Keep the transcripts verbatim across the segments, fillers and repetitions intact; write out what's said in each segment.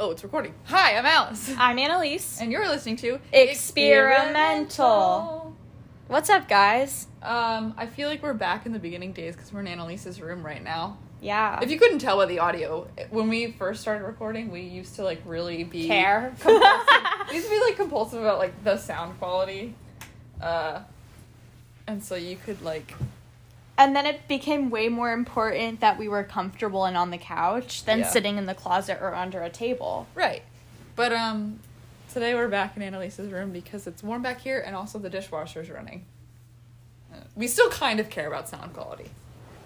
Oh, it's recording. Hi, I'm Alice. I'm Annalise. And you're listening to... Experimental. Experimental. What's up, guys? Um, I feel like we're back in the beginning days because we're in Annalise's room right now. Yeah. If you couldn't tell by the audio, when we first started recording, we used to, like, really be... Care. Compulsive. We used to be, like, compulsive about, like, the sound quality. Uh, and so you could, like... And then it became way more important that we were comfortable and on the couch than yeah. sitting in the closet or under a table. Right. But um, today we're back in Annalise's room because it's warm back here and also the dishwasher's running. We still kind of care about sound quality.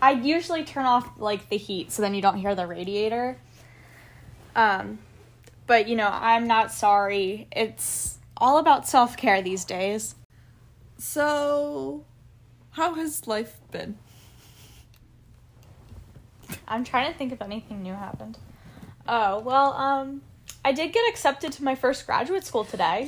I usually turn off, like, the heat so then you don't hear the radiator. Um, but, you know, I'm not sorry. It's all about self-care these days. So... How has life been? I'm trying to think if anything new happened. Oh, well, um, I did get accepted to my first graduate school today.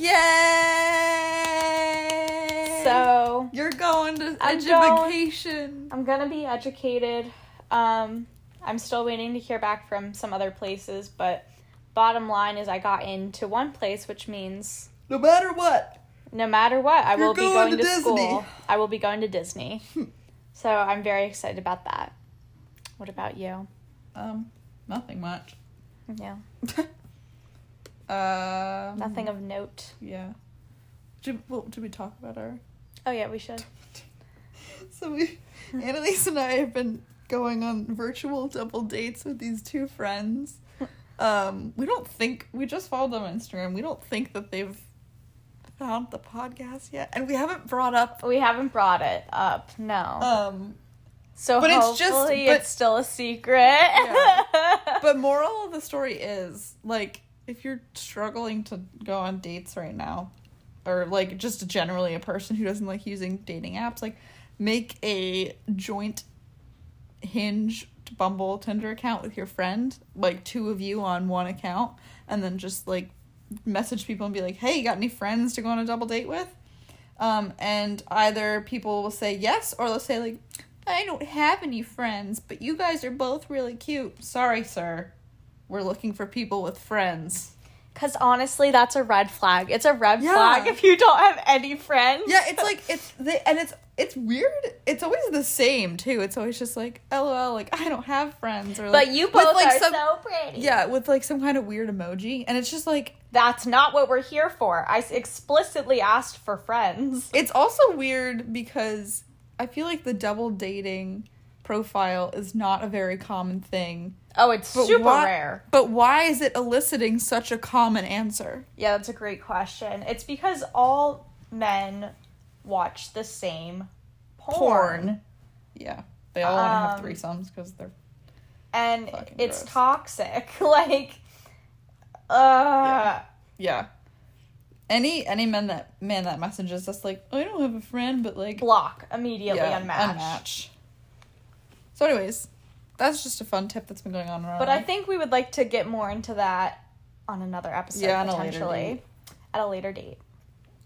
Yay! So... You're going to education. I'm going to be educated. Um, I'm still waiting to hear back from some other places, but bottom line is I got into one place, which means... No matter what! No matter what, I You're will be going, going to, to school. I will be going to Disney. So I'm very excited about that. What about you? Um, nothing much. Yeah. um, nothing of note. Yeah. Did, well, did we talk about our... Oh, yeah, we should. So we... Annalise and I have been going on virtual double dates with these two friends. Um, we don't think... We just followed them on Instagram. We don't think that they've... found the podcast yet, and we haven't brought up we haven't brought it up no um so but hopefully it's just but, it's still a secret. Yeah. But moral of the story is, like, if you're struggling to go on dates right now, or, like, just generally a person who doesn't like using dating apps, like, make a joint Hinge, Bumble, Tinder account with your friend, like two of you on one account, and then just, like, message people and be like, hey, you got any friends to go on a double date with? Um, and either people will say yes, or they'll say, like, I don't have any friends, but you guys are both really cute. Sorry, sir. We're looking for people with friends. Because honestly, that's a red flag. It's a red yeah. flag if you don't have any friends. Yeah, it's like, it's, they, and it's, it's weird. It's always the same, too. It's always just like, lol, like, I don't have friends. Or, like, but you both like are some, so pretty. Yeah, with, like, some kind of weird emoji. And it's just like... That's not what we're here for. I explicitly asked for friends. It's also weird because I feel like the double dating profile is not a very common thing. Oh, it's but super why, rare. But why is it eliciting such a common answer? Yeah, that's a great question. It's because all men watch the same porn. porn. Yeah. They all um, want to have threesomes because they're And it's gross. Toxic. Like, uh. Yeah. yeah. Any any man that, man that messages us, like, oh, I don't have a friend, but, like. Block. Immediately yeah, unmatch. Unmatch. So anyways. That's just a fun tip that's been going on around. But I think we would like to get more into that on another episode, yeah, potentially. At a later date.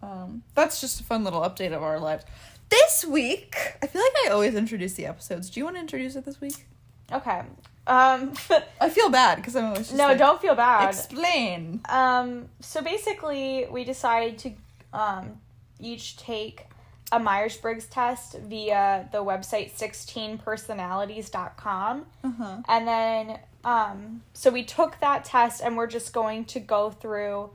Um, that's just a fun little update of our lives. This week, I feel like I always introduce the episodes. Do you want to introduce it this week? Okay. Um, I feel bad because I'm always just No, like, don't feel bad. Explain. Um, so basically, we decided to um, each take... a Myers-Briggs test via the website sixteen personalities dot com. Uh-huh. And then, um, so we took that test and we're just going to go through,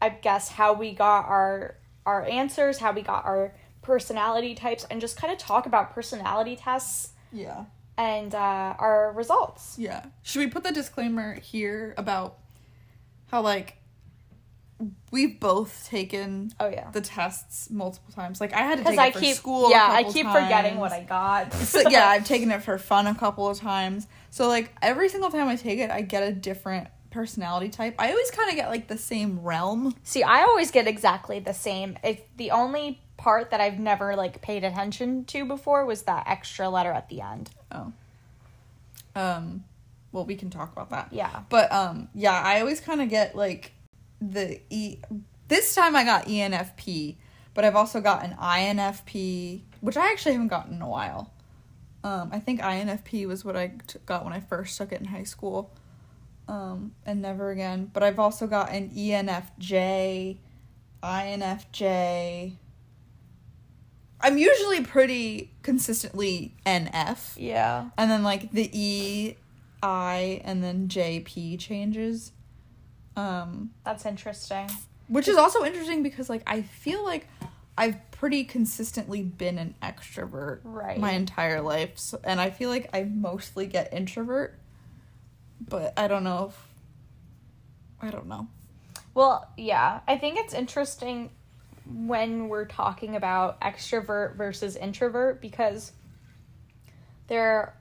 I guess, how we got our, our answers, how we got our personality types, and just kind of talk about personality tests. Yeah. And, uh, our results. Yeah. Should we put the disclaimer here about how, like, we've both taken oh, yeah. the tests multiple times. Like, I had to take it I for keep, school yeah, a couple I keep times. Forgetting what I got. So, yeah, I've taken it for fun a couple of times. So, like, every single time I take it, I get a different personality type. I always kind of get, like, the same realm. See, I always get exactly the same. It's the only part that I've never, like, paid attention to before was that extra letter at the end. Oh. Um, well, we can talk about that. Yeah. But, um, yeah, I always kind of get, like... The E this time I got E N F P, but I've also got an I N F P, which I actually haven't gotten in a while. Um, I think I N F P was what I t- got when I first took it in high school. um, and never again. But I've also got an E N F J, I N F J. I'm usually pretty consistently N F. Yeah. And then, like, the E, I, and then J P changes. Um, That's interesting. Which is also interesting because, like, I feel like I've pretty consistently been an extrovert right. my entire life. So, and I feel like I mostly get introvert. But I don't know if... I don't know. Well, yeah. I think it's interesting when we're talking about extrovert versus introvert, because there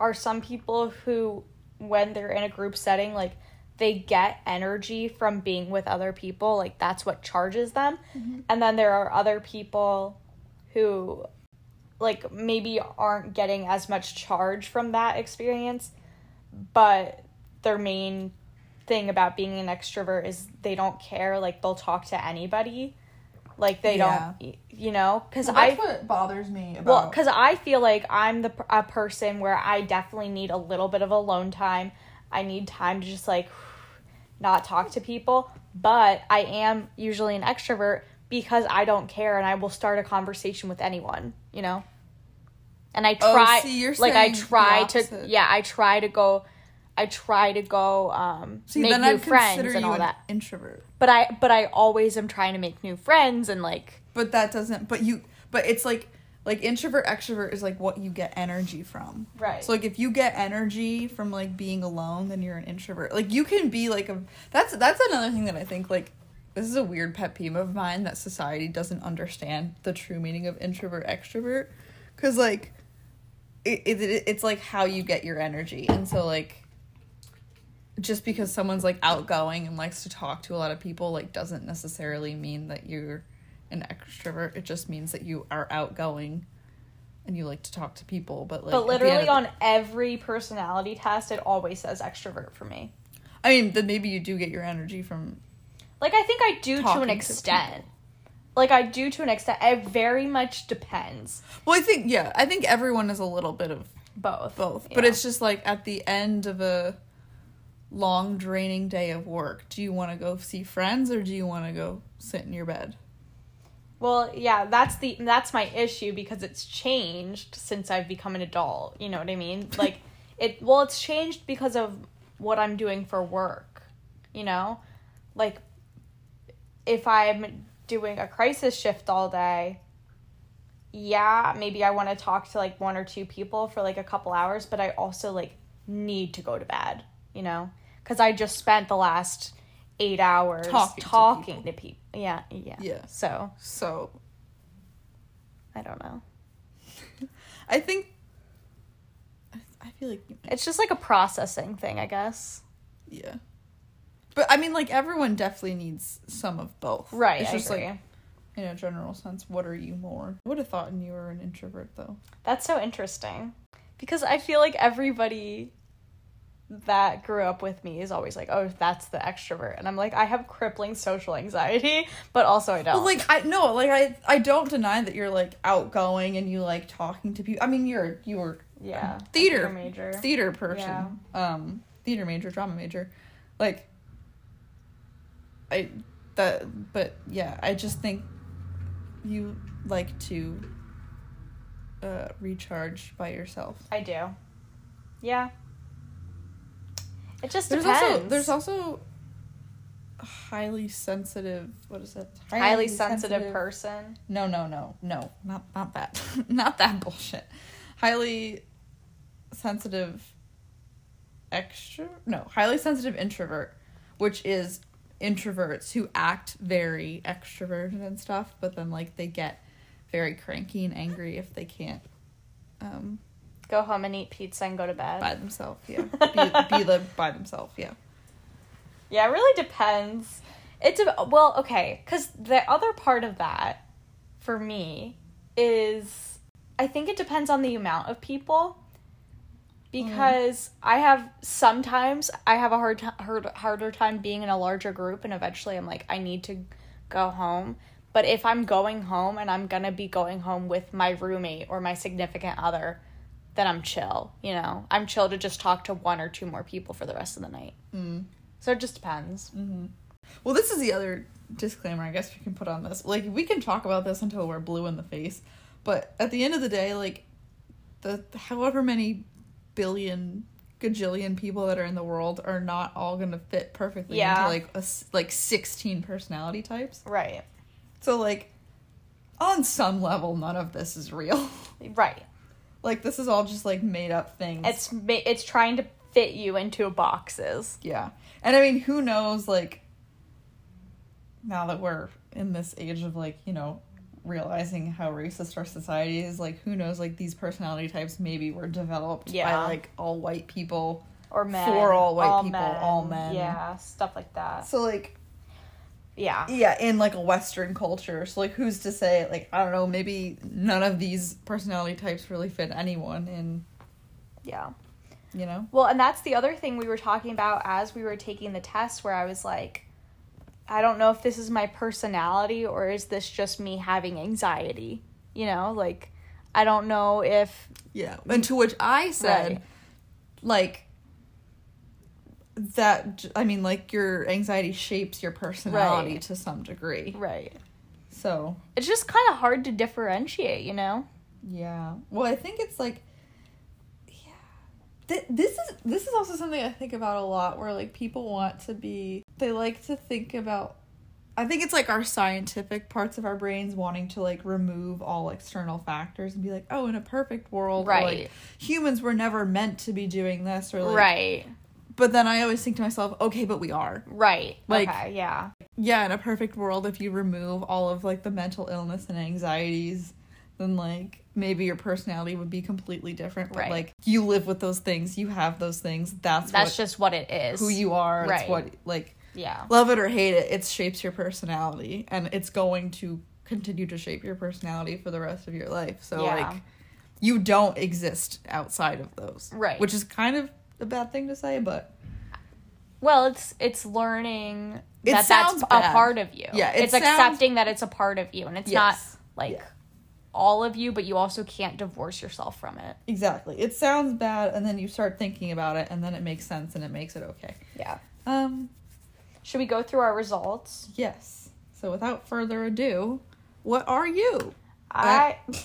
are some people who, when they're in a group setting, like, they get energy from being with other people. Like, that's what charges them. Mm-hmm. And then there are other people who, like, maybe aren't getting as much charge from that experience, but their main thing about being an extrovert is they don't care. Like, they'll talk to anybody. Like, they yeah. don't, you know? Because well, that's I, what bothers me about... Well, because I feel like I'm the a person where I definitely need a little bit of alone time. I need time to just, like, not talk to people. But I am usually an extrovert because I don't care, and I will start a conversation with anyone, you know? And I try... Oh, see, you're like, I try to... Yeah, I try to go... I try to go um, See, make new I'd friends and all you that. An introvert, but I but I always am trying to make new friends and like. But that doesn't. But you. But it's like like introvert extrovert is like what you get energy from. Right. So like if you get energy from like being alone, then you're an introvert. Like you can be like a. That's that's another thing that I think like this is a weird pet peeve of mine that society doesn't understand the true meaning of introvert extrovert, because like, it, it it's like how you get your energy, and so like. Just because someone's, like, outgoing and likes to talk to a lot of people, like, doesn't necessarily mean that you're an extrovert. It just means that you are outgoing and you like to talk to people. But, like, but literally on the- every personality test, it always says extrovert for me. I mean, then maybe you do get your energy from... Like, I think I do to an extent. To like, I do to an extent. It very much depends. Well, I think, yeah, I think everyone is a little bit of... Both. Both. Yeah. But it's just, like, at the end of a... long draining day of work, do you want to go see friends or do you want to go sit in your bed? Well, yeah, that's the that's my issue because it's changed since I've become an adult, you know what I mean? Like it well it's changed because of what I'm doing for work, you know? Like if I'm doing a crisis shift all day, yeah, maybe I want to talk to like one or two people for like a couple hours, but I also like need to go to bed. You know, because I just spent the last eight hours talking, talking to, people. to people. Yeah, yeah. Yeah. So. So. I don't know. I think. I feel like. You it's just like a processing thing, I guess. Yeah. But I mean, like, everyone definitely needs some of both. Right. It's just I agree. Like, in a general sense, what are you more? I would have thought you were an introvert, though. That's so interesting. Because I feel like everybody that grew up with me is always like, oh, that's the extrovert, and I'm like, I have crippling social anxiety, but also I don't. Well, like I no, like I I don't deny that you're like outgoing and you like talking to people. I mean, you're you were yeah theater major theater person yeah. um theater major drama major, like I that but yeah I just think you like to uh recharge by yourself. I do, yeah. It just there's depends. Also, there's also a highly sensitive... What is it? Highly, highly sensitive, sensitive person. No, no, no. No. Not not that. Not that bullshit. Highly sensitive extro... No. Highly sensitive introvert, which is introverts who act very extroverted and stuff, but then, like, they get very cranky and angry if they can't... Um, Go home and eat pizza and go to bed. By themselves, yeah. Be, be the by themselves, yeah. Yeah, it really depends. It's a, well, okay, because the other part of that, for me, is I think it depends on the amount of people. Because mm. I have, sometimes I have a hard, hard harder time being in a larger group, and eventually I'm like, I need to go home. But if I'm going home and I'm going to be going home with my roommate or my significant other... then I'm chill, you know? I'm chill to just talk to one or two more people for the rest of the night. Mm. So it just depends. Mm-hmm. Well, this is the other disclaimer I guess we can put on this. Like, we can talk about this until we're blue in the face, but at the end of the day, like, the however many billion, gajillion people that are in the world are not all going to fit perfectly yeah. into, like, a, like, sixteen personality types. Right. So, like, on some level, none of this is real. Right. Like, this is all just, like, made-up things. It's it's trying to fit you into boxes. Yeah. And, I mean, who knows, like, now that we're in this age of, like, you know, realizing how racist our society is, like, who knows, like, these personality types maybe were developed yeah. by, like, all white people. Or men. For all white all people. Men. All men. Yeah, stuff like that. So, like... Yeah. Yeah, in, like, a Western culture. So, like, who's to say, like, I don't know, maybe none of these personality types really fit anyone in. Yeah. You know? Well, and that's the other thing we were talking about as we were taking the test, where I was like, I don't know if this is my personality or is this just me having anxiety? You know? Like, I don't know if... Yeah. And to which I said, right. like... That, I mean, like, your anxiety shapes your personality right. to some degree. Right. So. It's just kind of hard to differentiate, you know? Yeah. Well, I think it's, like, yeah. Th- this is this is also something I think about a lot, where, like, people want to be, they like to think about, I think it's, like, our scientific parts of our brains wanting to, like, remove all external factors and be like, oh, in a perfect world. Right. Or, like, humans were never meant to be doing this. Or, like, right. But then I always think to myself, okay, but we are. Right. Like, okay, yeah. Yeah, in a perfect world, if you remove all of, like, the mental illness and anxieties, then, like, maybe your personality would be completely different. But, right. like, you live with those things. You have those things. That's That's what, just what it is. Who you are. Right. It's what, like, yeah. love it or hate it, it shapes your personality. And it's going to continue to shape your personality for the rest of your life. So, yeah. like, you don't exist outside of those. Right. Which is kind of... a bad thing to say, but well, it's it's learning it that that's bad. a part of you. Yeah, it it's sounds... accepting that it's a part of you, and it's yes. not like yeah. all of you, but you also can't divorce yourself from it. Exactly. It sounds bad, and then you start thinking about it, and then it makes sense, and it makes it okay. Yeah. Um, should we go through our results? Yes. So without further ado, what are you? I, I...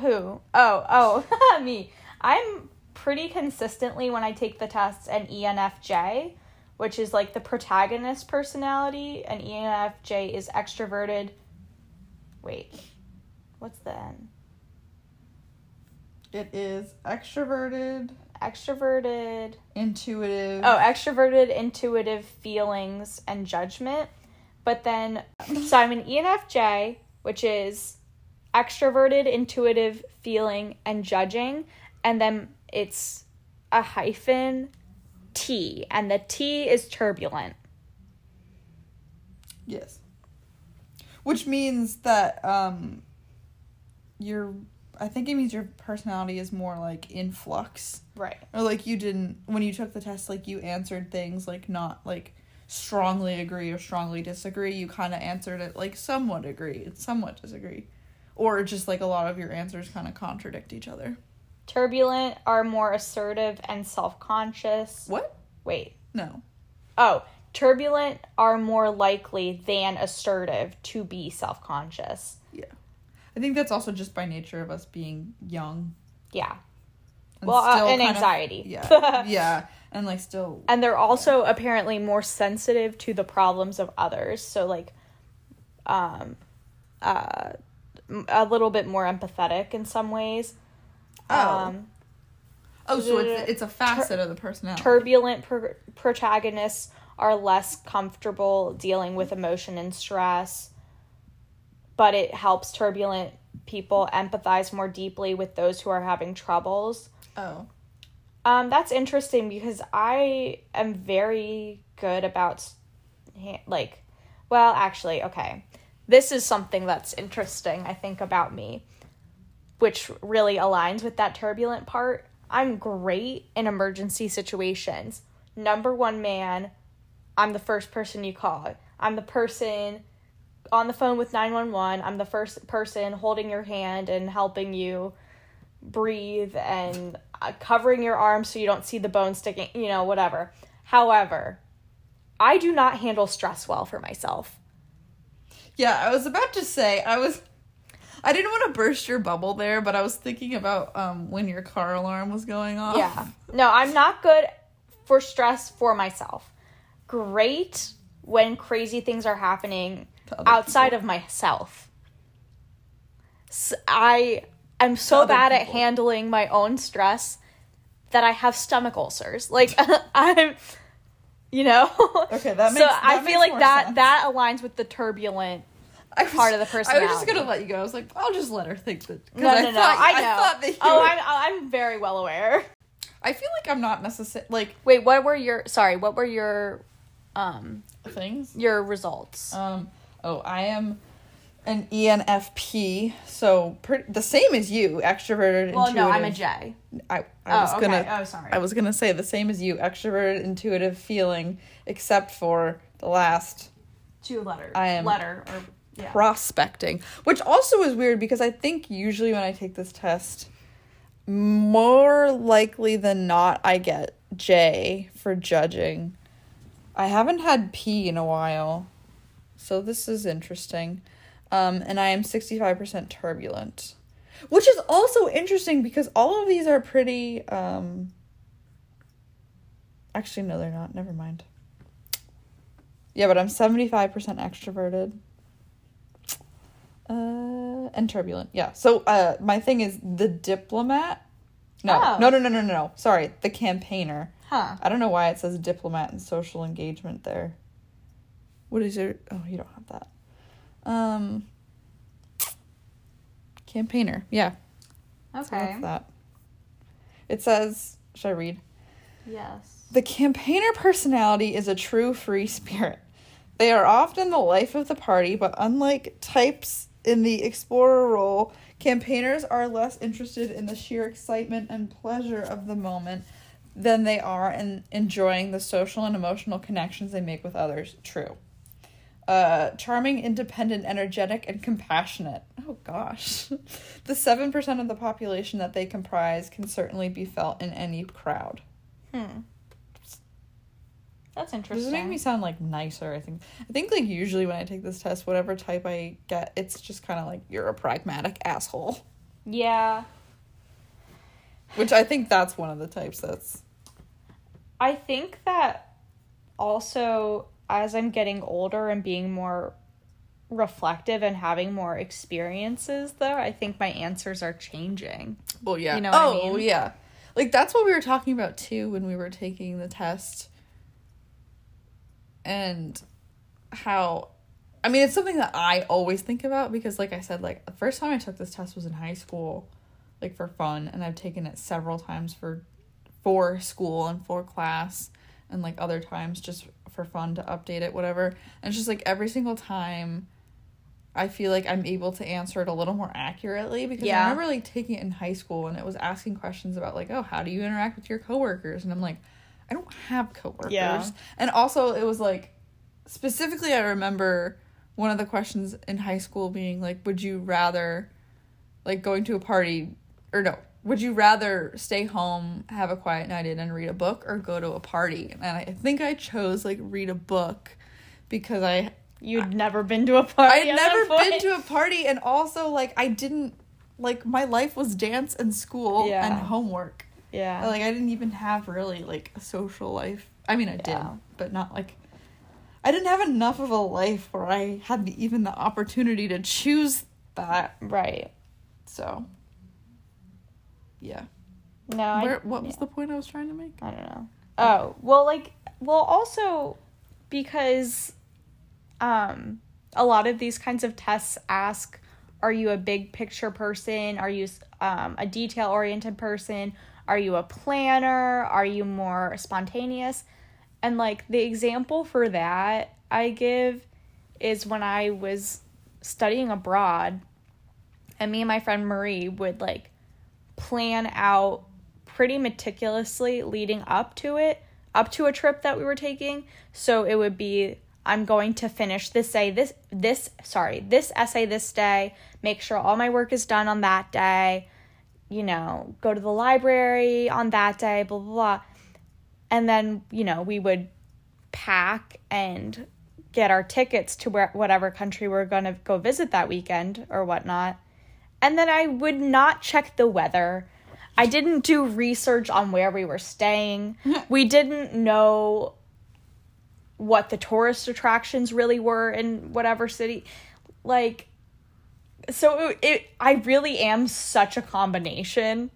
who? Oh, oh, me. I'm. Pretty consistently when I take the tests an E N F J, which is like the protagonist personality, and E N F J is extroverted. Wait, what's the N? It is extroverted. Extroverted. Intuitive. Oh, extroverted, intuitive, feelings, and judgment. But then, so I'm an E N F J, which is extroverted, intuitive, feeling, and judging, and then it's a hyphen T, and the T is turbulent. Yes. Which means that um, your, I think it means your personality is more, like, in flux. Right. Or, like, you didn't, when you took the test, like, you answered things, like, not, like, strongly agree or strongly disagree. You kind of answered it, like, somewhat agree and somewhat disagree. Or just, like, a lot of your answers kind of contradict each other. Turbulent are more assertive and self-conscious. What? Wait. No. Oh, turbulent are more likely than assertive to be self-conscious. Yeah. I think that's also just by nature of us being young. Yeah. And well, uh, and anxiety. Of, yeah. yeah. And, like, still... And they're also yeah. apparently more sensitive to the problems of others. So, like, um, uh, a little bit more empathetic in some ways. Oh. Um, oh, so it's, it's a facet tur- of the personality. Turbulent pr- protagonists are less comfortable dealing with emotion and stress, but it helps turbulent people empathize more deeply with those who are having troubles. Oh. Um, that's interesting because I am very good about, like, well, actually, okay. This is something that's interesting, I think, about me, which really aligns with that turbulent part. I'm great in emergency situations. Number one man, I'm the first person you call. I'm the person on the phone with nine one one. I'm the first person holding your hand and helping you breathe. And covering your arm so you don't see the bone sticking, you know, whatever. However, I do not handle stress well for myself. Yeah, I was about to say, I was... I didn't want to burst your bubble there, but I was thinking about um, when your car alarm was going off. Yeah. No, I'm not good for stress for myself. Great when crazy things are happening outside people. Of myself. So I am so bad people. At handling my own stress that I have stomach ulcers. Like, I'm... You know? Okay, that makes so that I makes feel like that sense. That aligns with the turbulent was, part of the personality. I was just going to let you go. I was like, I'll just let her think that. No, no, I no. Thought, I know. I thought that you oh, were... I'm, I'm very well aware. I feel like I'm not necessarily, like... Wait, what were your... Sorry, what were your... um Things? Your results. Um. Oh, I am an E N F P, so per, the same as you, extroverted, well, intuitive. Well, no, I'm a J. I, I oh, was okay. gonna, oh, sorry. I was gonna say the same as you, extroverted, intuitive, feeling, except for the last two letters. I am letter or yeah. prospecting, which also is weird because I think usually when I take this test, more likely than not, I get J for judging. I haven't had P in a while, so this is interesting. Um, and I am sixty-five percent turbulent, which is also interesting because all of these are pretty, um, actually, no, they're not. Never mind. Yeah, but I'm seventy-five percent extroverted, uh, and turbulent. Yeah. So, uh, my thing is the diplomat. No, oh. no, no, no, no, no, no. Sorry. The campaigner. Huh. I don't know why it says diplomat and social engagement there. What is your, oh, you don't have that. Um, campaigner, yeah. Okay. So that. It says, should I read? Yes. The campaigner personality is a true free spirit. They are often the life of the party, but unlike types in the explorer role, campaigners are less interested in the sheer excitement and pleasure of the moment than they are in enjoying the social and emotional connections they make with others. True. Uh, charming, independent, energetic, and compassionate. Oh, gosh. The seven percent of the population that they comprise can certainly be felt in any crowd. Hmm. That's interesting. Does it make me sound, like, nicer, I think? I think, like, usually when I take this test, whatever type I get, it's just kind of like, you're a pragmatic asshole. Yeah. Which I think that's one of the types that's... I think that also... As I'm getting older and being more reflective and having more experiences, though, I think my answers are changing. Well, yeah. You know oh, what I mean? Yeah. Like, that's what we were talking about, too, when we were taking the test. And how... I mean, it's something that I always think about because, like I said, like, the first time I took this test was in high school, like, for fun. And I've taken it several times for, for school and for class and, like, other times just... for fun to update it, whatever. And it's just like every single time I feel like I'm able to answer it a little more accurately because yeah. I remember like taking it in high school and it was asking questions about like, oh, how do you interact with your coworkers? And I'm like, I don't have coworkers. Yeah. And also it was like, specifically I remember one of the questions in high school being like, would you rather like going to a party or no, would you rather stay home, have a quiet night in, and read a book, or go to a party? And I think I chose, like, read a book because I... You'd I, never been to a party. I had never been to a party, and also, like, I didn't... Like, my life was dance and school yeah. and homework. Yeah. Like, I didn't even have, really, like, a social life. I mean, I yeah. did, but not, like... I didn't have enough of a life where I had the, even the opportunity to choose that. Right. So... Yeah. No. Where, I, what was yeah. the point I was trying to make? I don't know. Oh, well, like, well, also because um, a lot of these kinds of tests ask, are you a big picture person? Are you um, a detail-oriented person? Are you a planner? Are you more spontaneous? And, like, the example for that I give is when I was studying abroad and me and my friend Marie would, like, plan out pretty meticulously leading up to it, up to a trip that we were taking. So it would be, I'm going to finish this essay, this, this, sorry, this essay this day, make sure all my work is done on that day, you know, go to the library on that day, blah, blah, blah. And then, you know, we would pack and get our tickets to where, whatever country we're going to go visit that weekend or whatnot. And then I would not check the weather. I didn't do research on where we were staying. We didn't know what the tourist attractions really were in whatever city. Like, so it, it, I really am such a combination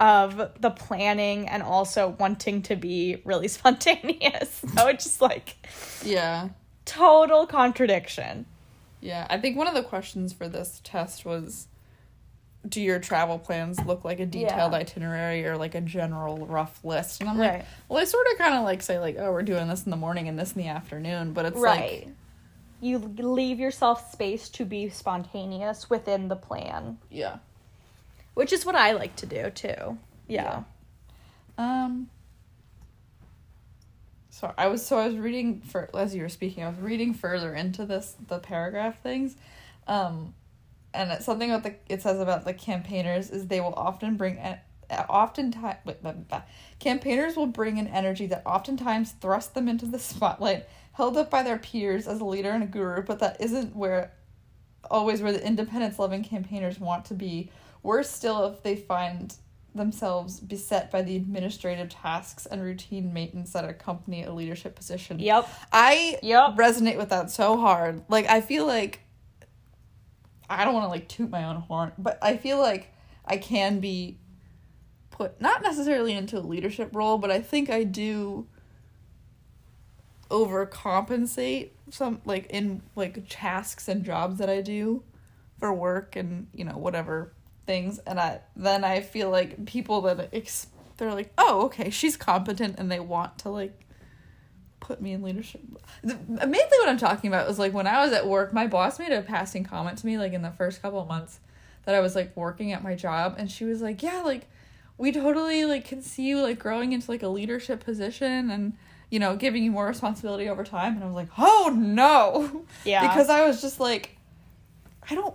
of the planning and also wanting to be really spontaneous. So it's just like, yeah, total contradiction. Yeah, I think one of the questions for this test was, do your travel plans look like a detailed yeah. itinerary or like a general rough list? And I'm like, right. well, I sort of kind of like say like, oh, we're doing this in the morning and this in the afternoon, but it's right. like, you leave yourself space to be spontaneous within the plan. Yeah. Which is what I like to do, too. Yeah. yeah. Um. So I was so I was reading, for as you were speaking, I was reading further into this, the paragraph things. Um, and it's something about the, it says about the campaigners is they will often bring, en- oftentimes, wait, blah, blah, blah. Campaigners will bring an energy that oftentimes thrusts them into the spotlight, held up by their peers as a leader and a guru, but that isn't where always where the independence-loving campaigners want to be. Worse still if they find themselves beset by the administrative tasks and routine maintenance that accompany a leadership position. Yep. I yep. resonate with that so hard. Like, I feel like, I don't want to, like, toot my own horn, but I feel like I can be put, not necessarily into a leadership role, but I think I do overcompensate some, like, in, like, tasks and jobs that I do for work and, you know, whatever things. And I then I feel like people that ex- they're like, oh, okay, she's competent, and they want to, like, put me in leadership. The, mainly what I'm talking about is, like, when I was at work, my boss made a passing comment to me, like, in the first couple of months that I was, like, working at my job, and she was like, yeah, like, we totally, like, can see you, like, growing into, like, a leadership position and, you know, giving you more responsibility over time. And I was like, oh, no. Yeah. Because I was just like, I don't,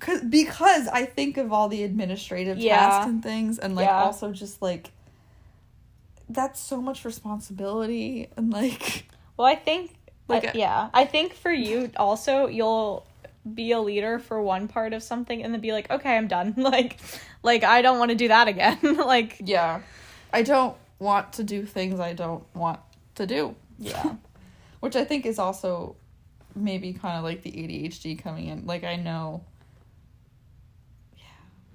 cause, because I think of all the administrative yeah. tasks and things, and, like, yeah. also just, like, that's so much responsibility, and, like, well, I think, like, uh, yeah, I think for you also, you'll be a leader for one part of something and then be like, okay, I'm done. like, like, I don't want to do that again. like, yeah, I don't want to do things I don't want to do. Yeah. Which I think is also maybe kind of like the A D H D coming in. Like, I know, yeah,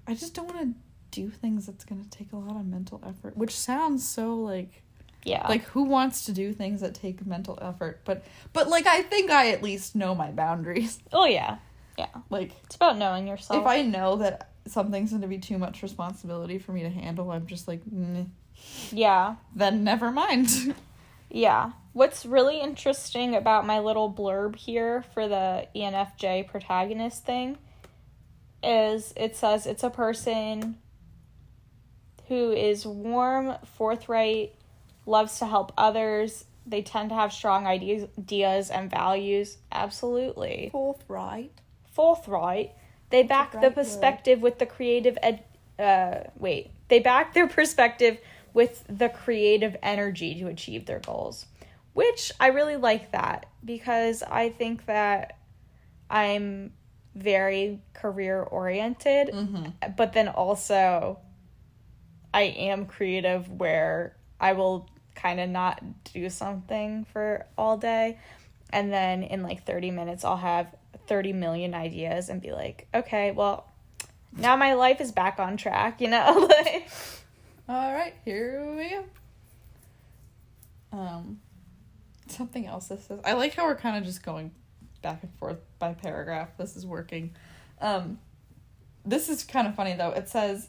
I just don't want to do things that's going to take a lot of mental effort, which sounds so like, yeah, like, who wants to do things that take mental effort? But, but like, I think I at least know my boundaries. Oh, yeah. Yeah. Like, it's about knowing yourself. If I know that something's going to be too much responsibility for me to handle, I'm just like, mm. yeah, then never mind. Yeah. What's really interesting about my little blurb here for the E N F J protagonist thing is it says it's a person who is warm, forthright, loves to help others. They tend to have strong ideas, ideas and values. Absolutely. Forthright. Forthright. They back the perspective with the creative ed- uh wait. They back their perspective with the creative energy to achieve their goals. Which I really like that, because I think that I'm very career oriented, mm-hmm. but then also I am creative where I will kind of not do something for all day, and then in like thirty minutes I'll have thirty million ideas and be like, okay, well, now my life is back on track, you know? Like, all right, here we go. Um, something else this is. I like how we're kind of just going back and forth by paragraph. This is working. Um, this is kind of funny, though. It says,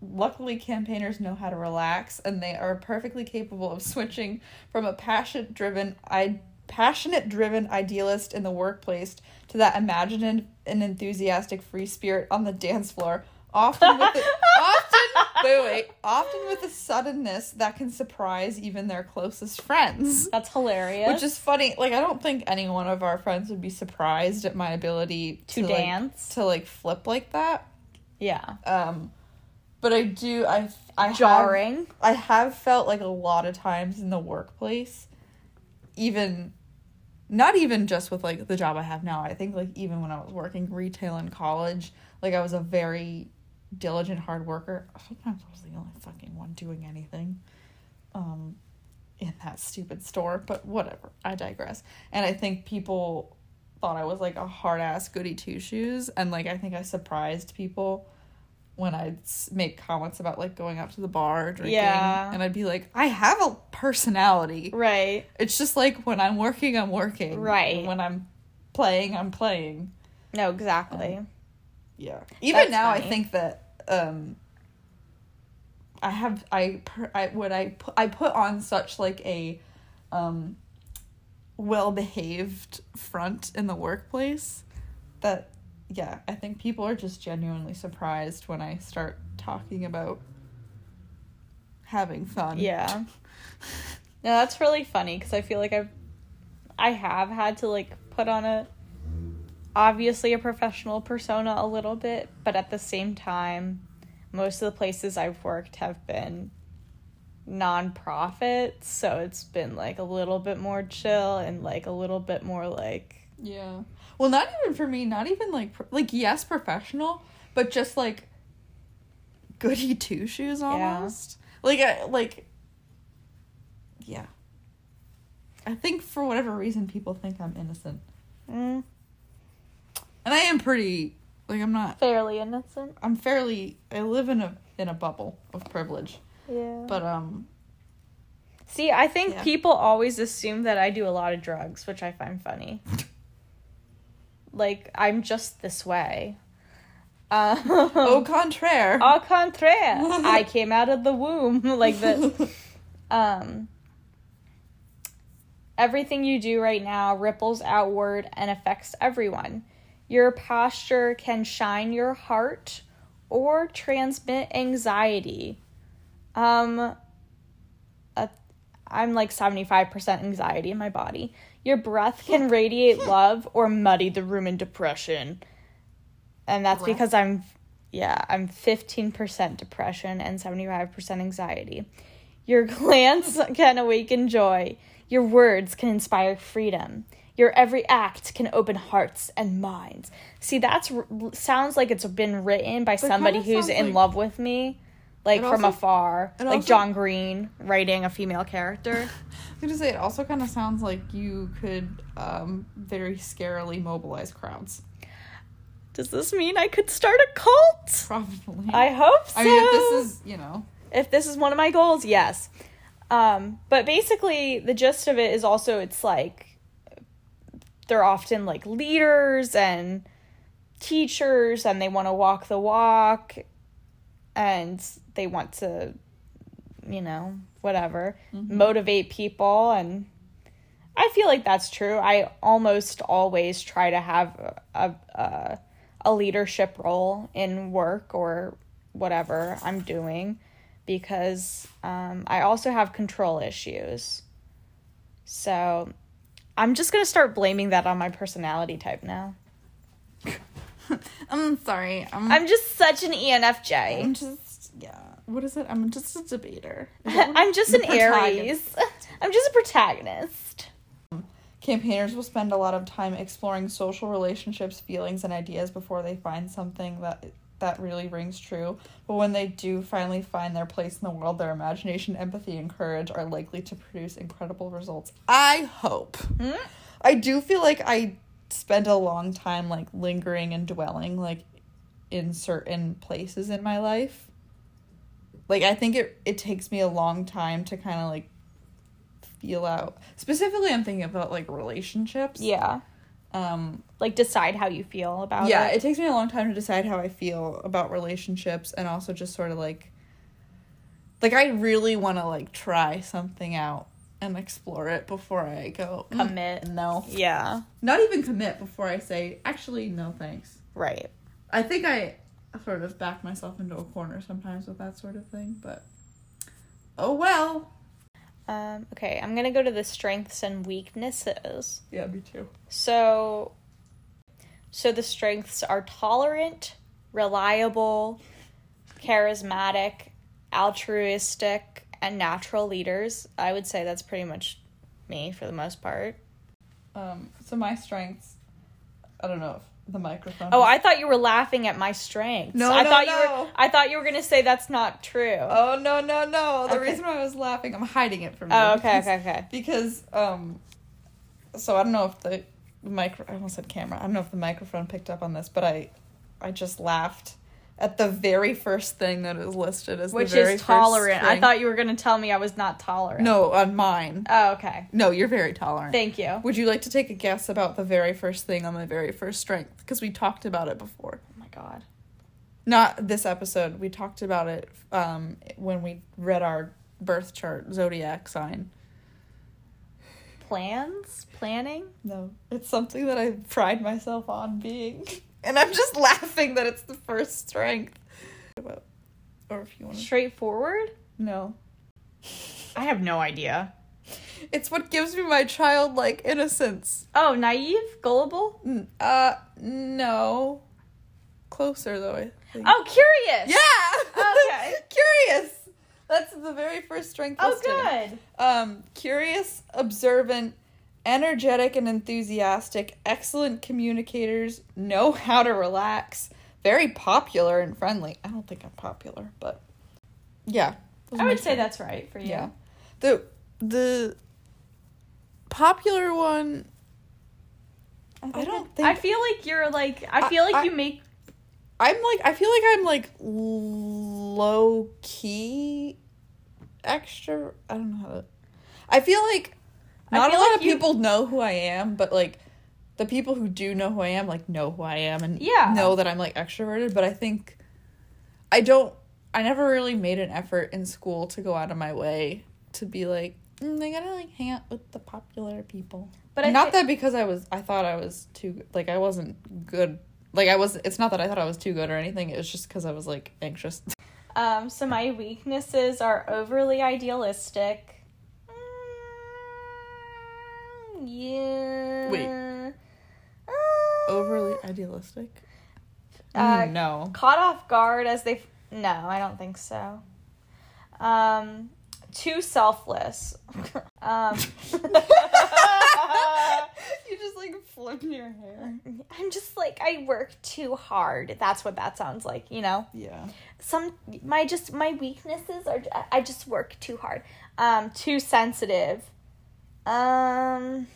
luckily, campaigners know how to relax, and they are perfectly capable of switching from a passion-driven, I- passionate-driven idealist in the workplace to that imaginative and enthusiastic free spirit on the dance floor, often with the, often wait, wait, often with a suddenness that can surprise even their closest friends. That's hilarious. Which is funny. Like, I don't think any one of our friends would be surprised at my ability to, to dance, like, to like flip like that. Yeah. Um. But I do, I've, I Jarring. Have, I have felt like a lot of times in the workplace, even, not even just with, like, the job I have now. I think, like, even when I was working retail in college, like, I was a very diligent hard worker. Sometimes I was the only fucking one doing anything um, in that stupid store. But whatever, I digress. And I think people thought I was, like, a hard-ass goody-two-shoes. And, like, I think I surprised people when I'd make comments about, like, going out to the bar, drinking. Yeah. And I'd be like, I have a personality. Right. It's just, like, when I'm working, I'm working. Right. And when I'm playing, I'm playing. No, exactly. Um, yeah. Even That's now, funny. I think that, um, I have, I, I, when I, pu- I put on such, like, a, um, well-behaved front in the workplace that... Yeah, I think people are just genuinely surprised when I start talking about having fun. Yeah. No, that's really funny, because I feel like I've, I have had to, like, put on a, obviously a professional persona a little bit, but at the same time, most of the places I've worked have been non-profits, so it's been, like, a little bit more chill and, like, a little bit more, like... Yeah. Well, not even for me, not even, like, pro- like, yes, professional, but just, like, goody two-shoes almost. Yeah. Like, I, like, yeah. I think for whatever reason, people think I'm innocent. Mm. And I am pretty, like, I'm not... Fairly innocent? I'm fairly, I live in a in a bubble of privilege. Yeah. But, um... See, I think yeah. people always assume that I do a lot of drugs, which I find funny. Like, I'm just this way. Um, au contraire. Au contraire. I came out of the womb. Like, the, um, everything you do right now ripples outward and affects everyone. Your posture can shine your heart or transmit anxiety. Um... I'm like seventy-five percent anxiety in my body. Your breath can radiate love or muddy the room in depression. And that's breath. Because I'm, yeah, I'm fifteen percent depression and seventy-five percent anxiety. Your glance can awaken joy. Your words can inspire freedom. Your every act can open hearts and minds. See, that's sounds like it's been written by but somebody who's in like- love with me. Like, also, from afar. Like, also, John Green writing a female character. I was going to say, it also kind of sounds like you could um, very scarily mobilize crowds. Does this mean I could start a cult? Probably. I hope so. I mean, if this is, you know... If this is one of my goals, yes. Um, but basically, the gist of it is also, it's like... They're often, like, leaders and teachers, and they want to walk the walk... And they want to, you know, whatever, mm-hmm. motivate people. And I feel like that's true. I almost always try to have a, a, a leadership role in work or whatever I'm doing. Because um, I also have control issues. So I'm just going to start blaming that on my personality type now. I'm sorry. I'm, I'm just such an E N F J. I'm just, yeah. What is it? I'm just a debater. I'm just an Aries. I'm just a protagonist. Campaigners will spend a lot of time exploring social relationships, feelings, and ideas before they find something that that really rings true. But when they do finally find their place in the world, their imagination, empathy, and courage are likely to produce incredible results. I hope. Hmm? I do feel like I... spend a long time, like, lingering and dwelling, like, in certain places in my life. Like, I think it, it takes me a long time to kind of, like, feel out. Specifically, I'm thinking about, like, relationships. Yeah. Um, like, decide how you feel about yeah, it. Yeah, it takes me a long time to decide how I feel about relationships and also just sort of, like, like, I really want to, like, try something out. And explore it before I go... Mm, commit. No. Yeah. Not even commit before I say, actually, no thanks. Right. I think I sort of back myself into a corner sometimes with that sort of thing, but... Oh, well. Um, okay, I'm gonna go to the strengths and weaknesses. Yeah, me too. So... So the strengths are tolerant, reliable, charismatic, altruistic, and natural leaders. I would say that's pretty much me for the most part. Um, so my strengths, I don't know if the microphone... Oh, is... I thought you were laughing at my strengths. No, I no, thought no. You were, I thought you were going to say that's not true. Oh, no, no, no. The okay. reason why I was laughing, I'm hiding it from you. Oh, okay, because, okay, okay. Because, um, so I don't know if the micro... I almost said camera. I don't know if the microphone picked up on this, but I, I just laughed at the very first thing that is listed as Which the very is tolerant. First I thought you were going to tell me I was not tolerant. No, on mine. Oh, okay. No, you're very tolerant. Thank you. Would you like to take a guess about the very first thing on my very first strength? Because we talked about it before. Oh, my God. Not this episode. We talked about it um, when we read our birth chart, zodiac sign. Plans? Planning? No. It's something that I pride myself on being... And I'm just laughing that it's the first strength. Or if you want to... Straightforward? No. I have no idea. It's what gives me my childlike innocence. Oh, naive? Gullible? N- uh, no. Closer, though, I think. Oh, curious! Yeah! Okay. Curious! That's the very first strength oh, listed. Oh, good! Um, curious, observant, energetic and enthusiastic, excellent communicators, know how to relax, very popular and friendly. I don't think I'm popular, but yeah. I would say that's right for you. Yeah. The the popular one, I, I don't think I feel like you're like I feel I, like you I, make I'm like I feel like I'm like low key extra I don't know how to I feel like Not a lot like of people you... know who I am, but, like, the people who do know who I am, like, know who I am and yeah. know that I'm, like, extroverted. But I think I don't, I never really made an effort in school to go out of my way to be, like, mm, I gotta, like, hang out with the popular people. But I Not th- that because I was, I thought I was too, like, I wasn't good. Like, I wasn't, it's not that I thought I was too good or anything. It was just because I was, like, anxious. Um. So my weaknesses are overly idealistic. Yeah. Wait. Uh, Overly idealistic? Uh, no. Caught off guard as they... F- no, I don't think so. Um, too selfless. um. You just, like, flipping your hair. I'm just, like, I work too hard. That's what that sounds like, you know? Yeah. Some... My just... My weaknesses are... I just work too hard. Um, too sensitive. Um,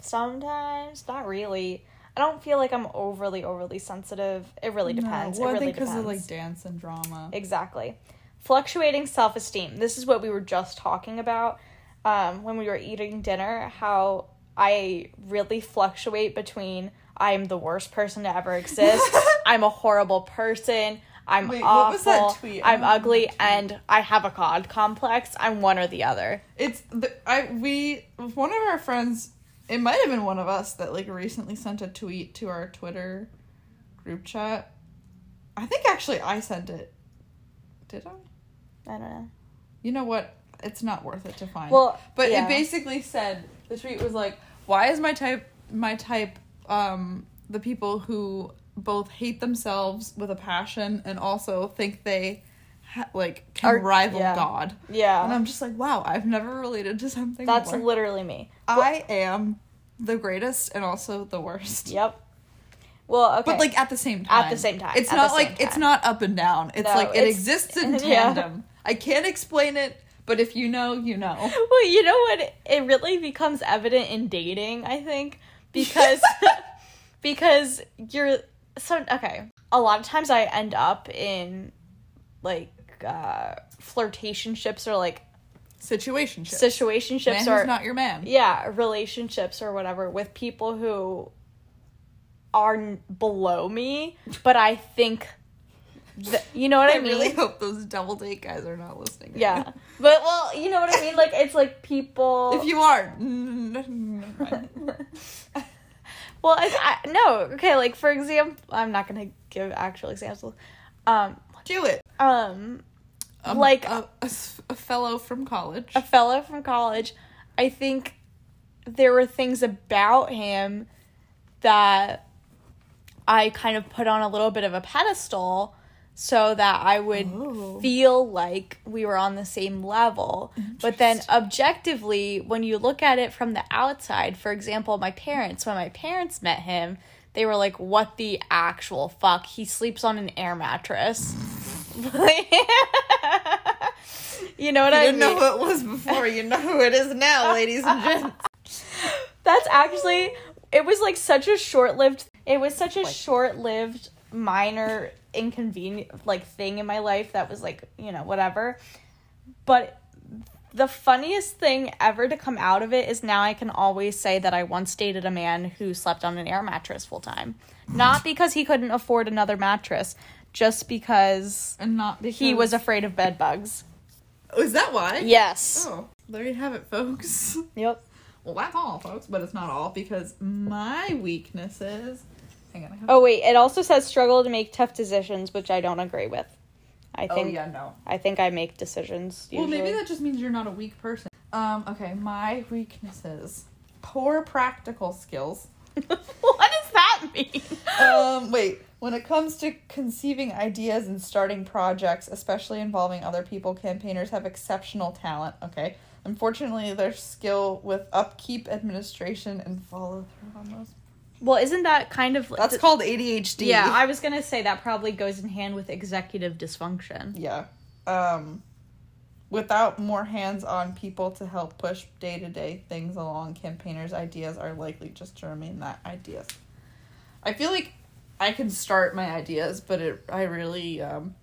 sometimes, not really. I don't feel like I'm overly, overly sensitive. It really depends. No, well, it really I think depends. Because of, like, dance and drama. Exactly. Fluctuating self-esteem. This is what we were just talking about, um, when we were eating dinner, how I really fluctuate between I'm the worst person to ever exist, I'm a horrible person, I'm Wait, awful. What was that tweet? I'm ugly, tweet. And I have a god complex. I'm one or the other. It's the I we one of our friends. It might have been one of us that, like, recently sent a tweet to our Twitter group chat. I think actually I sent it. Did I? I don't know. You know what? It's not worth it to find. Well, but yeah. It basically said, the tweet was like, "Why is my type my type um the people who both hate themselves with a passion and also think they ha- like can Are, rival yeah. God." Yeah. And I'm just like, wow, I've never related to something That's more. Literally me. I well, am the greatest and also the worst. Yep. Well, okay. But, like, at the same time. At the same time. It's at not like time. It's not up and down. It's no, like it it's, exists in tandem. Yeah. I can't explain it, but if you know, you know. Well, you know what? It really becomes evident in dating, I think, because because you're So, okay, a lot of times I end up in, like, uh, flirtationships or, like... Situationships. Situationships man or... Man not your man. Yeah, relationships or whatever with people who are n- below me, but I think... Th- you know what I, I mean? I really hope those double date guys are not listening. Yeah. Right. But, well, you know what I mean? Like, it's, like, people... If you are... Well, I, I, no, okay, like, for example, I'm not going to give actual examples. Um, Do it. Um, um like... A, a, a fellow from college. A fellow from college. I think there were things about him that I kind of put on a little bit of a pedestal so that I would oh. feel like we were on the same level. But then objectively, when you look at it from the outside, for example, my parents, when my parents met him, they were like, what the actual fuck? He sleeps on an air mattress. You know what I mean? You didn't know who it was before. You know who it is now, ladies and gents. That's actually, it was like such a short-lived, it was such a short-lived minor inconvenient like thing in my life that was like, you know, whatever. But the funniest thing ever to come out of it is now I can always say that I once dated a man who slept on an air mattress full time. Not because he couldn't afford another mattress, just because, and not because he was afraid of bed bugs. Oh, is that why? Yes. Oh, there you have it, folks. Yep. Well, that's all, folks, but it's not all, because my weakness is... Oh, wait. It also says struggle to make tough decisions, which I don't agree with. I think, oh, yeah, no. I think I make decisions usually. Well, maybe that just means you're not a weak person. Um, okay, my weaknesses. Poor practical skills. What does that mean? um, wait. When it comes to conceiving ideas and starting projects, especially involving other people, campaigners have exceptional talent. Okay. Unfortunately, their skill with upkeep, administration, and follow-through on those. Well, isn't that kind of... That's th- called A D H D. Yeah, I was going to say that probably goes in hand with executive dysfunction. Yeah. Um, without more hands-on people to help push day-to-day things along, campaigners' ideas are likely just to remain that ideas. I feel like I can start my ideas, but it, I really... Um,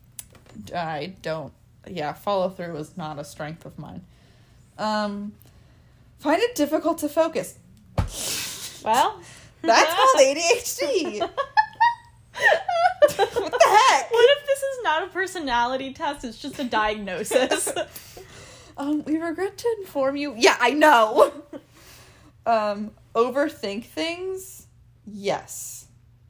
I don't... Yeah, follow-through is not a strength of mine. Um, find it difficult to focus. Well... That's called A D H D. What the heck? What if this is not a personality test? It's just a diagnosis. um, we regret to inform you. Yeah, I know. um, overthink things. Yes,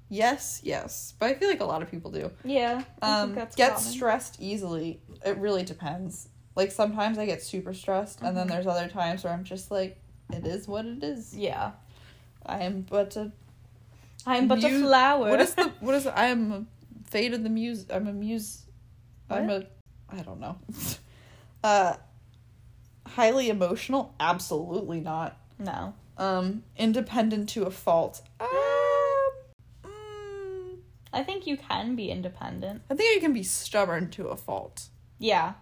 yes, yes. But I feel like a lot of people do. Yeah. I um, think that's get common. Stressed easily. It really depends. Like sometimes I get super stressed, mm-hmm. and then there's other times where I'm just like, it is what it is. Yeah. I am but a... I am but muse, a flower. What is the... What is the, I am a fate of the muse... I'm a muse... What? I'm a... I don't know. Uh, highly emotional? Absolutely not. No. Um, independent to a fault? Um, mm, I think you can be independent. I think you can be stubborn to a fault. Yeah.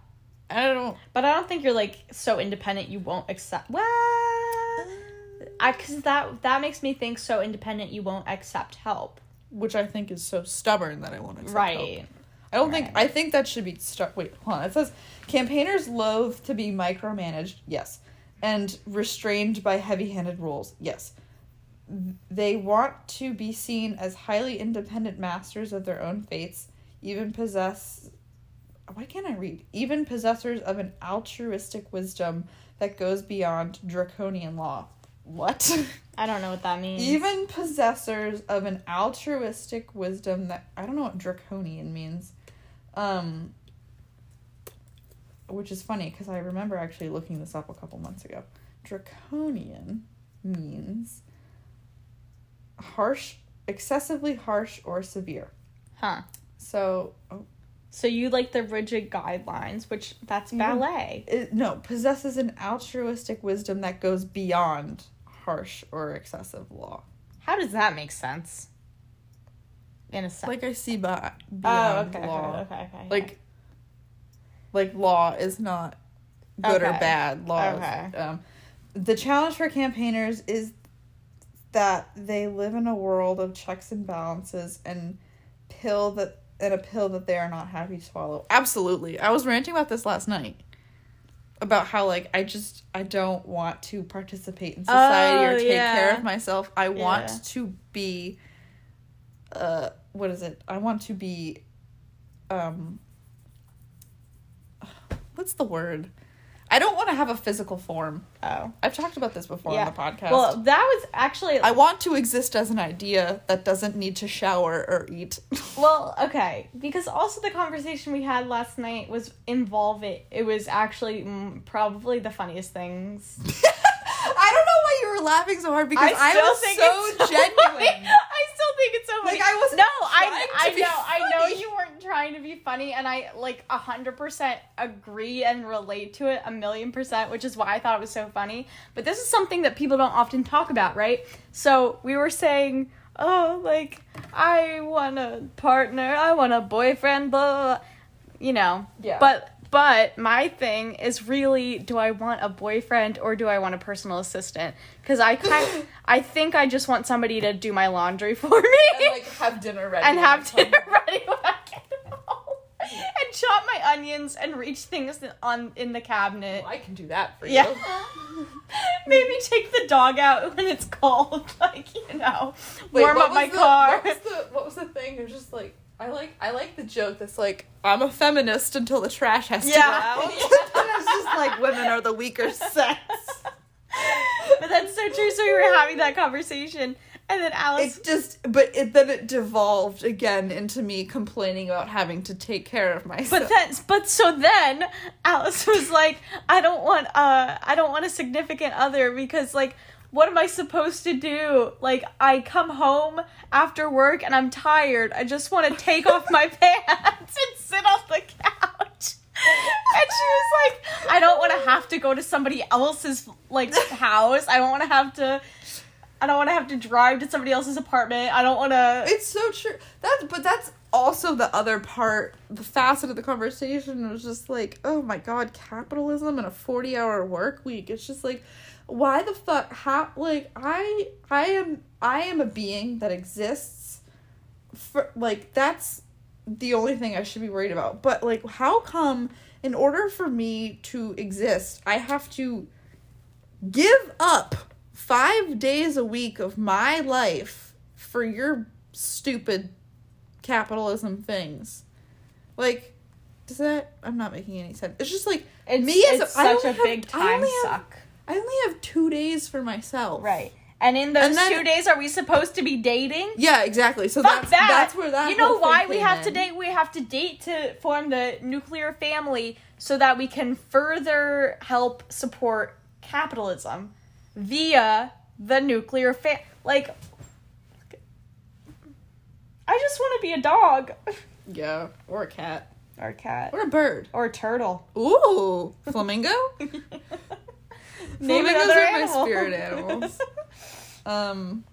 I don't... But I don't think you're, like, so independent you won't accept... Well... I, cause that that makes me think so independent you won't accept help, which I think is so stubborn that I won't accept right. help. I don't right. think I think that should be stuck. Wait, hold on. It says campaigners loathe to be micromanaged. Yes, and restrained by heavy-handed rules. Yes, they want to be seen as highly independent masters of their own fates. Even possess. Why can't I read? Even possessors of an altruistic wisdom that goes beyond draconian law. What? I don't know what that means. Even possessors of an altruistic wisdom that... I don't know what draconian means. Um, which is funny, because I remember actually looking this up a couple months ago. Draconian means harsh, excessively harsh or severe. Huh. So... Oh. So you like the rigid guidelines, which that's ballet. It, no, possesses an altruistic wisdom that goes beyond harsh or excessive law. How does that make sense? In a sense. Like I see by, beyond oh, okay, law. Okay, okay, okay, like, okay. Like law is not good okay. or bad. Law okay. is, um, the challenge for campaigners is that they live in a world of checks and balances and pill that And a pill that they are not happy to swallow. Absolutely. I was ranting about this last night. About how, like, I just, I don't want to participate in society oh, or take yeah. care of myself. I yeah. want to be, uh, what is it? I want to be, um, what's the word? I don't want to have a physical form. Oh. I've talked about this before yeah. on the podcast. Well, that was actually... I want to exist as an idea that doesn't need to shower or eat. Well, okay. Because also the conversation we had last night was involving... It was actually mm, probably the funniest things. I don't know why you were laughing so hard because I, I was so, so genuine. I still think it's so funny. Like, I wasn't no, I, I know, funny. I know you weren't trying trying to be funny, and I, like, one hundred percent agree and relate to it a million percent, which is why I thought it was so funny. But this is something that people don't often talk about, right? So we were saying, oh, like, I want a partner, I want a boyfriend, blah, blah, blah. You know. Yeah. But, but my thing is really, do I want a boyfriend or do I want a personal assistant? Because I kind I think I just want somebody to do my laundry for me. And, like, have dinner ready. And have dinner ready when I get home. And chop my onions and reach things on in the cabinet. Well, I can do that for you. Yeah. Maybe take the dog out when it's cold. Like, you know, Wait, warm up my the, car. What was, the, what was the thing? It was just, like, I like I like the joke that's like, I'm a feminist until the trash has yeah. to go out. And it's just like, women are the weaker sex. But that's so true. So we were having that conversation, and then Alice... It just... But it, then it devolved again into me complaining about having to take care of myself. But then... But so then, Alice was like, I don't want uh, I don't want a significant other because, like... What am I supposed to do? Like, I come home after work and I'm tired. I just want to take off my pants and sit on the couch. And she was like, I don't want to have to go to somebody else's, like, house. I don't want to have to... I don't want to have to drive to somebody else's apartment. I don't want to... It's so true. That's, but that's also the other part, the facet of the conversation was just like, oh my god, capitalism and a forty-hour work week. It's just like... Why the fuck, how, like, I, I am, I am a being that exists for, like, that's the only thing I should be worried about, but, like, how come, in order for me to exist, I have to give up five days a week of my life for your stupid capitalism things, like, does that, I'm not making any sense, it's just, like, it's, me as it's a, such a have, big time suck. Have, I only have two days for myself. Right. And in those and then, two days, are we supposed to be dating? Yeah, exactly. So that's, that. that's where that You know why we have in. to date? We have to date to form the nuclear family so that we can further help support capitalism via the nuclear family. Like, I just want to be a dog. Yeah, or a cat. Or a cat. Or a bird. Or a turtle. Ooh, flamingo? Maybe those are animal. my spirit animals. um,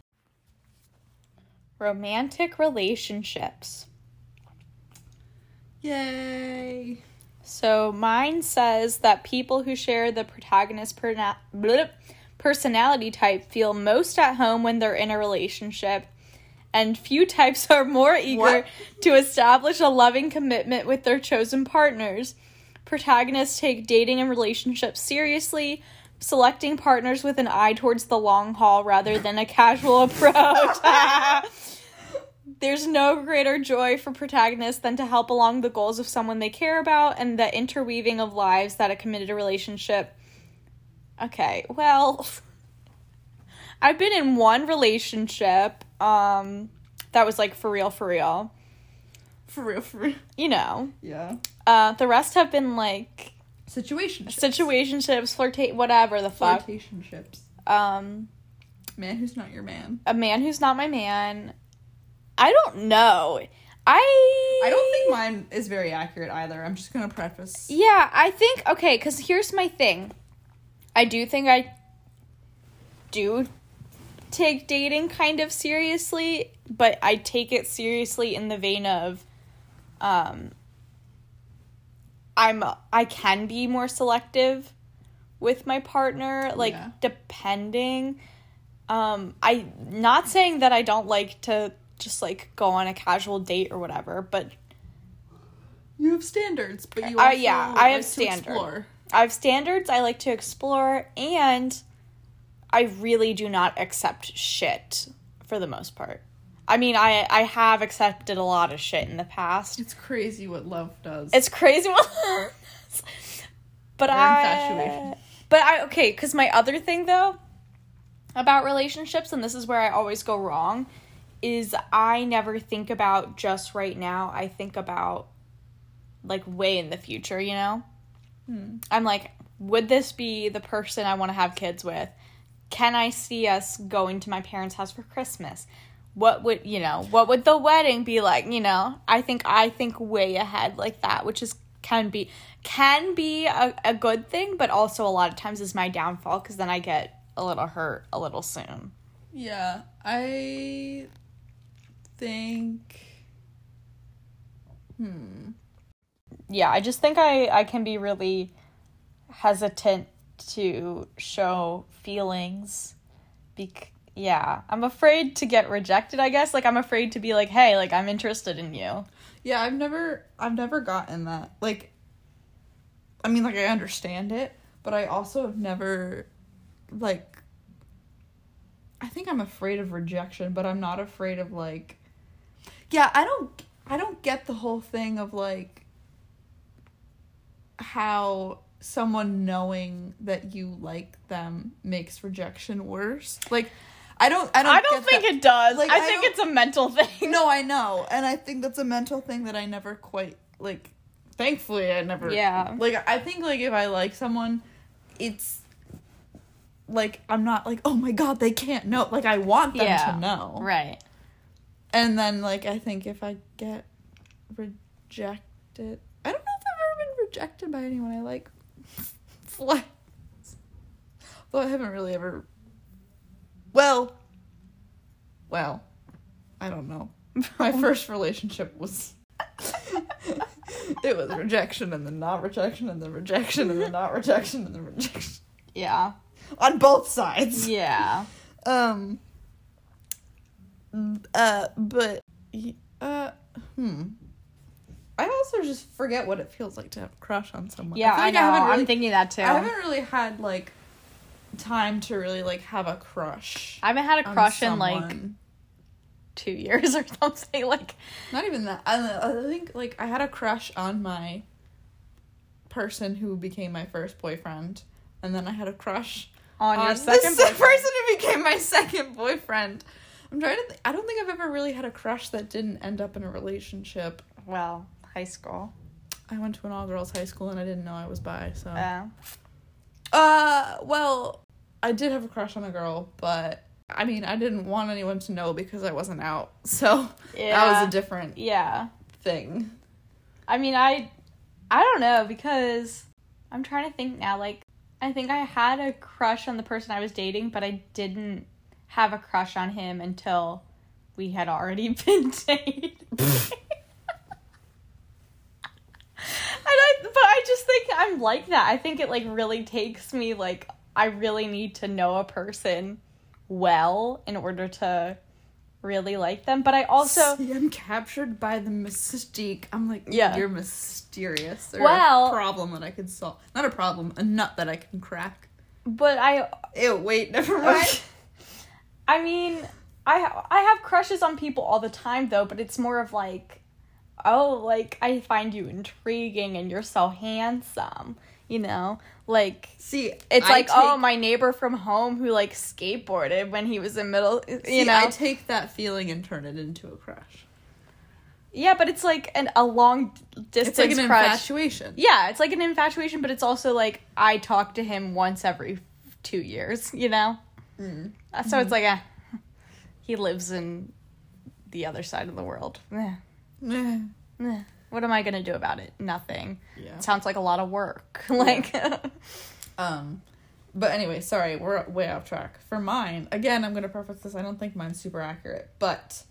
romantic relationships. Yay. So mine says that people who share the protagonist perna- blip, personality type feel most at home when they're in a relationship, and few types are more eager what? to establish a loving commitment with their chosen partners. Protagonists take dating and relationships seriously, selecting partners with an eye towards the long haul rather than a casual approach. There's no greater joy for protagonists than to help along the goals of someone they care about and the interweaving of lives that a committed relationship. Okay, well, I've been in one relationship um, that was like for real, for real. For real, for real. You know. Yeah. Uh, the rest have been like... Situationships. Situationships, flirta- whatever the fuck. Flirtationships. Um, man who's not your man. A man who's not my man. I don't know. I... I don't think mine is very accurate either. I'm just gonna preface. Yeah, I think... Okay, because here's my thing. I do think I do take dating kind of seriously, but I take it seriously in the vein of... um. I'm I can be more selective with my partner, like, yeah. depending. Um, I not saying that I don't like to just, like, go on a casual date or whatever, but... You have standards, but you also uh, yeah, I like have standards. to explore. I have standards, I like to explore, and I really do not accept shit, for the most part. I mean, I I have accepted a lot of shit in the past. It's crazy what love does. It's crazy what love does. But or I... But I... Okay, because my other thing, though, about relationships, and this is where I always go wrong, is I never think about just right now. I think about, like, way in the future, you know? Hmm. I'm like, would this be the person I want to have kids with? Can I see us going to my parents' house for Christmas? what would, you know, what would the wedding be like? You know, I think I think way ahead like that, which is can be can be a, a good thing, but also a lot of times is my downfall, because then I get a little hurt a little soon. Yeah, I think, hmm. Yeah, I just think I, I can be really hesitant to show feelings. Bec- yeah, I'm afraid to get rejected, I guess. Like, I'm afraid to be like, hey, like, I'm interested in you. Yeah, I've never, I've never gotten that. Like, I mean, like, I understand it, but I also have never, like, I think I'm afraid of rejection, but I'm not afraid of, like, yeah, I don't, I don't get the whole thing of, like, how someone knowing that you like them makes rejection worse. Like, I don't I don't I don't think that. It does. Like, I, I think it's a mental thing. No, I know. And I think that's a mental thing that I never quite, like, thankfully I never, yeah. Like, I think, like, if I like someone, it's like, I'm not like, oh my god, they can't know. Like, I want them yeah, to know. Right. And then, like, I think if I get rejected, I don't know if I've ever been rejected by anyone I like. Flex. Though I haven't really ever. Well. Well. I don't know. My first relationship was. It was rejection and then not rejection and then rejection and then not rejection and then rejection. Yeah. On both sides. Yeah. Um. Uh. But. Uh. Hmm. I also just forget what it feels like to have a crush on someone. Yeah, I, like I know. I really, I'm thinking that too. I haven't really had, like, time to really, like, have a crush. I haven't had a crush in, like, two years or something. Like, not even that. I, I think, like, I had a crush on my person who became my first boyfriend, and then I had a crush on, on your second the person who became my second boyfriend. I'm trying to. Th- I don't think I've ever really had a crush that didn't end up in a relationship. Well, high school. I went to an all-girls high school and I didn't know I was bi, so. Yeah. Uh, well, I did have a crush on a girl, but, I mean, I didn't want anyone to know because I wasn't out, so yeah. That was a different yeah. thing. I mean, I, I don't know, because I'm trying to think now, like, I think I had a crush on the person I was dating, but I didn't have a crush on him until we had already been dating. And I, but I just think I'm like that. I think it, like, really takes me, like, I really need to know a person well in order to really like them. But I also... See, I'm captured by the mystique. I'm like, yeah. You're mysterious. There's well, a problem that I could solve. Not a problem, a nut that I can crack. But I... Ew, wait, never mind. I mean, I ha- I have crushes on people all the time, though, but it's more of, like, oh, like, I find you intriguing and you're so handsome, you know? Like, see, it's I like, take, oh, my neighbor from home who, like, skateboarded when he was in middle, you see, know? I take that feeling and turn it into a crush. Yeah, but it's like an a long distance crush. It's like an crush. Infatuation. Yeah, it's like an infatuation, but it's also like, I talk to him once every two years, you know? Mm. So mm-hmm. It's like, a, he lives in the other side of the world. Yeah. What am I gonna do about it? Nothing. Yeah. It sounds like a lot of work. Like, um, but anyway, sorry, we're way off track. For mine, again, I'm gonna preface this. I don't think mine's super accurate, but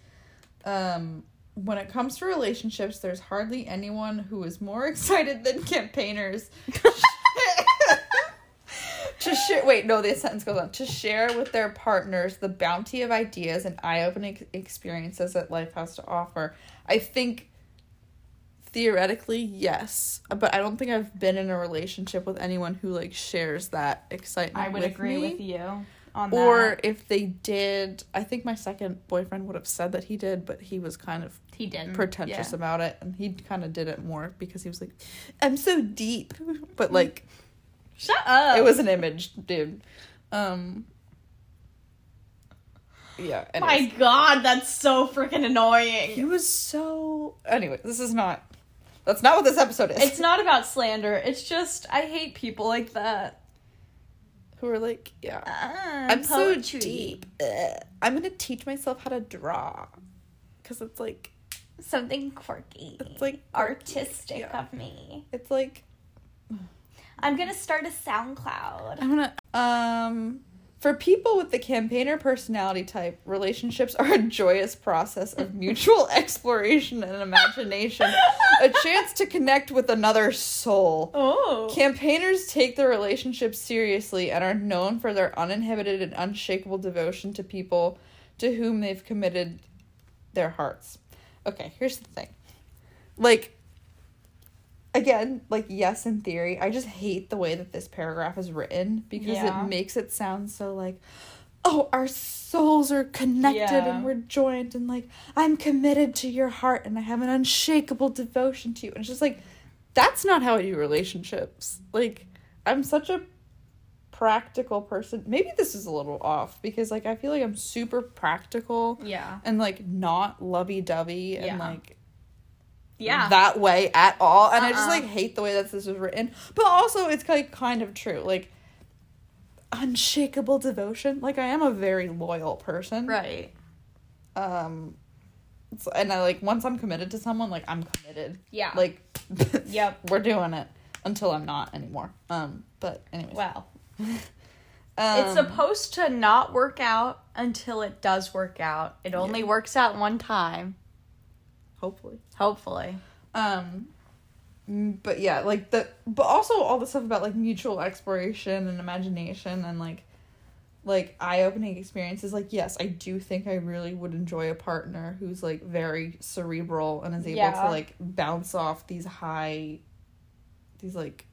um, when it comes to relationships, there's hardly anyone who is more excited than campaigners. To share, wait, no, this sentence goes on. To share with their partners the bounty of ideas and eye-opening experiences that life has to offer. I think, theoretically, yes. But I don't think I've been in a relationship with anyone who, like, shares that excitement I would with agree me. With you on that. Or if they did, I think my second boyfriend would have said that he did, but he was kind of he didn't. pretentious yeah. about it. And he kind of did it more because he was like, I'm so deep. But, like... Shut up. It was an image, dude. Um, yeah. Anyways. My God, that's so freaking annoying. He was so... Anyway, this is not... That's not what this episode is. It's not about slander. It's just, I hate people like that. who are like, yeah, uh, I'm poetry. so deep. Ugh. I'm gonna teach myself how to draw, because it's like something quirky. It's like quirky. artistic yeah. of me. It's like I'm gonna start a SoundCloud. I'm gonna um. For people with the campaigner personality type, relationships are a joyous process of mutual exploration and imagination, a chance to connect with another soul. Oh. Campaigners take their relationships seriously and are known for their uninhibited and unshakable devotion to people to whom they've committed their hearts. Okay, here's the thing. Like, Again, like, yes, in theory, I just hate the way that this paragraph is written, because yeah. it makes it sound so, like, oh, our souls are connected yeah. and we're joined, and, like, I'm committed to your heart and I have an unshakable devotion to you. And it's just, like, that's not how I do relationships. Like, I'm such a practical person. Maybe this is a little off, because, like, I feel like I'm super practical. Yeah. And, like, not lovey-dovey and, yeah. like... yeah that way at all, and uh-uh. I just like hate the way that this was written, but also it's like kind of true, like unshakable devotion, like I am a very loyal person, right? Um so, and I like once I'm committed to someone, like I'm committed, yeah like yep we're doing it until I'm not anymore. Um but anyways, wow. Um, it's supposed to not work out until it does work out. It only yeah. works out one time. Hopefully. Hopefully. Um, but yeah, like the, but also all the stuff about like mutual exploration and imagination and like, like eye-opening experiences. Like, yes, I do think I really would enjoy a partner who's like very cerebral and is able yeah. to like bounce off these high, these like,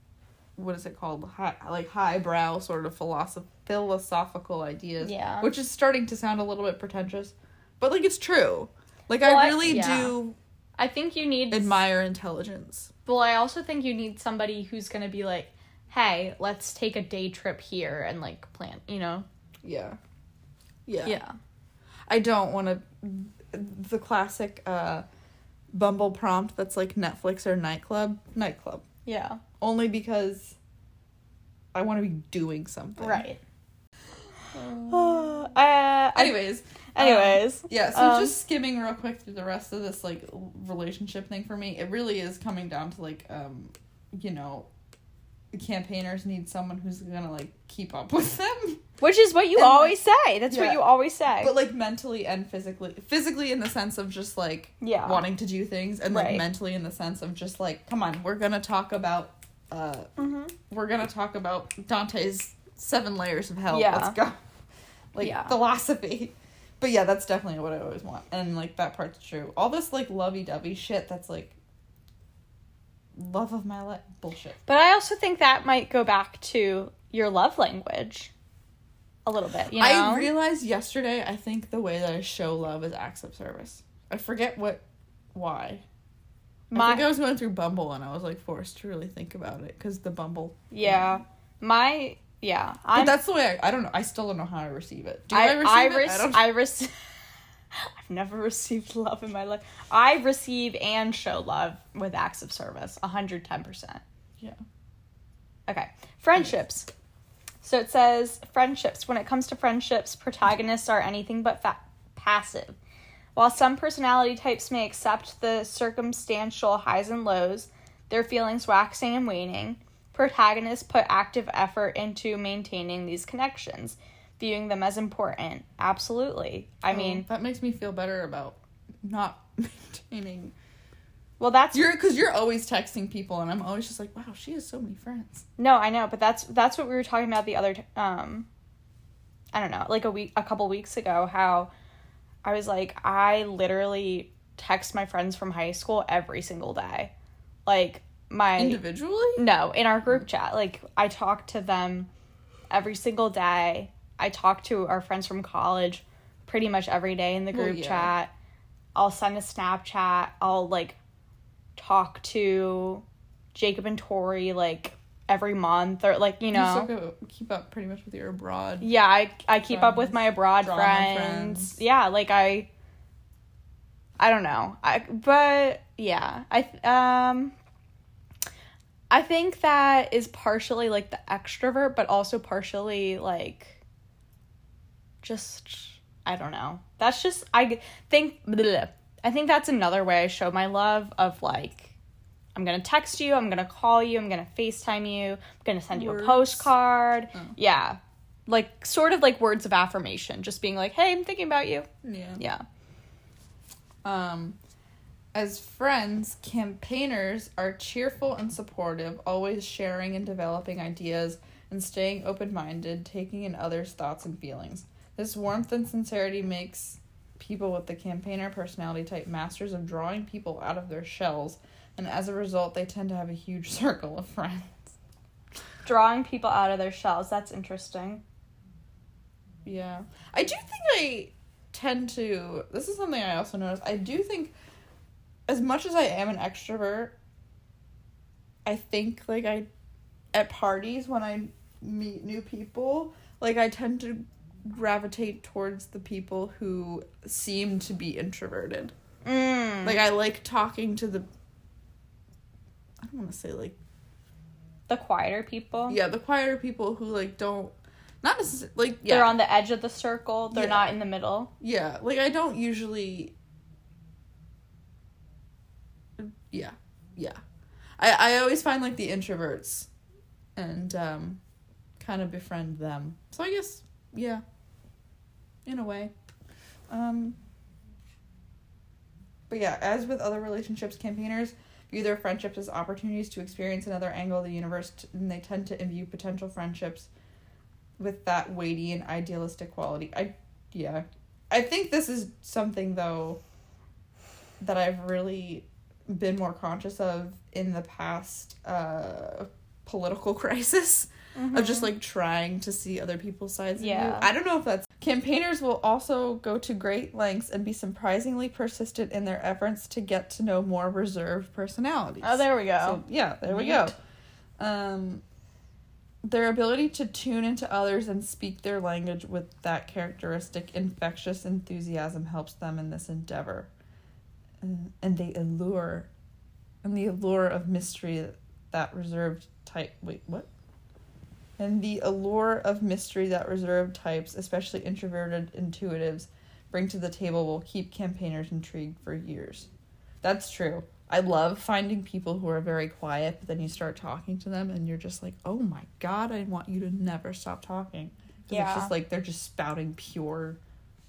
what is it called? High, like highbrow sort of philosoph- philosophical ideas. Yeah. Which is starting to sound a little bit pretentious, but like it's true. Like, well, I really I, yeah. do I think you need admire intelligence. Well, I also think you need somebody who's going to be like, hey, let's take a day trip here and, like, plan, you know? Yeah. Yeah. Yeah. I don't want to... The classic uh, Bumble prompt that's, like, Netflix or nightclub. Nightclub. Yeah. Only because I want to be doing something. Right. Um, uh, anyways... Anyways. Um, yeah, so um, just skimming real quick through the rest of this, like, relationship thing for me, it really is coming down to, like, um, you know, campaigners need someone who's gonna, like, keep up with them. Which is what you and, always like, say. That's yeah. what you always say. But, like, mentally and physically. Physically in the sense of just, like, yeah. wanting to do things, and, like, right. mentally in the sense of just, like, come on, we're gonna talk about, uh, mm-hmm. we're gonna talk about Dante's Seven Layers of Hell. Yeah. Let's go. Like, yeah. philosophy. But yeah, that's definitely what I always want. And, like, that part's true. All this, like, lovey-dovey shit that's, like, love of my life. Bullshit. But I also think that might go back to your love language a little bit, you know? I realized yesterday, I think the way that I show love is acts of service. I forget what, why. My, I think I was going through Bumble and I was, like, forced to really think about it. Because the Bumble... Yeah. Thing. My... Yeah. I'm, but that's the way I... I don't know. I still don't know how I receive it. Do I, I receive I re- it? I don't... I re- I've never received love in my life. I receive and show love with acts of service. one hundred ten percent. Yeah. Okay. Friendships. Yes. So it says, friendships. When it comes to friendships, protagonists are anything but fa- passive. While some personality types may accept the circumstantial highs and lows, their feelings waxing and waning... Protagonists put active effort into maintaining these connections, viewing them as important. Absolutely. I oh, mean... That makes me feel better about not maintaining... Well, that's... you're because you're always texting people, and I'm always just like, wow, she has so many friends. No, I know, but that's that's what we were talking about the other... T- um, I don't know, like a week, a couple weeks ago, how I was like, I literally text my friends from high school every single day. Like... my individually no in our group chat, like I talk to them every single day. I talk to our friends from college pretty much every day in the group well, yeah. chat. I'll send a Snapchat. I'll like talk to Jacob and Tori like every month, or like you know you still keep up pretty much with your abroad yeah I I keep friends, up with my abroad friends. friends yeah like I I don't know I but yeah I um I think that is partially like the extrovert, but also partially like just, I don't know. That's just, I think, bleh. I think that's another way I show my love of like, I'm going to text you, I'm going to call you, I'm going to FaceTime you, I'm going to send words. you a postcard. Oh. Yeah. Like, sort of like words of affirmation. Just being like, hey, I'm thinking about you. Yeah. Yeah. Um, as friends, campaigners are cheerful and supportive, always sharing and developing ideas, and staying open-minded, taking in others' thoughts and feelings. This warmth and sincerity makes people with the campaigner personality type masters of drawing people out of their shells, and as a result, they tend to have a huge circle of friends. Drawing people out of their shells. That's interesting. Yeah. I do think I tend to... This is something I also noticed. I do think, as much as I am an extrovert, I think, like, I... At parties, when I meet new people, like, I tend to gravitate towards the people who seem to be introverted. Mm. Like, I like talking to the... I don't want to say, like... The quieter people? Yeah, the quieter people who, like, don't... Not necessarily... Like, yeah. They're on the edge of the circle. They're yeah. not in the middle. Yeah. Like, I don't usually... Yeah. Yeah. I, I always find, like, the introverts and um, kind of befriend them. So I guess, yeah. In a way. Um, but yeah, as with other relationships, campaigners... view their friendships as opportunities to experience another angle of the universe, t- and they tend to imbue potential friendships with that weighty and idealistic quality. I, yeah. I think this is something, though, that I've really been more conscious of in the past uh, political crisis, mm-hmm. of just, like, trying to see other people's sides yeah. of you. I don't know if that's... Campaigners will also go to great lengths and be surprisingly persistent in their efforts to get to know more reserved personalities. Oh, there we go. So, yeah, there Neat. we go. Um, their ability to tune into others and speak their language with that characteristic infectious enthusiasm helps them in this endeavor. And, and they allure, and the allure of mystery that reserved type, wait, what? And the allure of mystery that reserved types, especially introverted intuitives, bring to the table will keep campaigners intrigued for years. That's true. I love finding people who are very quiet, but then you start talking to them and you're just like, oh my god, I want you to never stop talking. Yeah. It's just like they're just spouting pure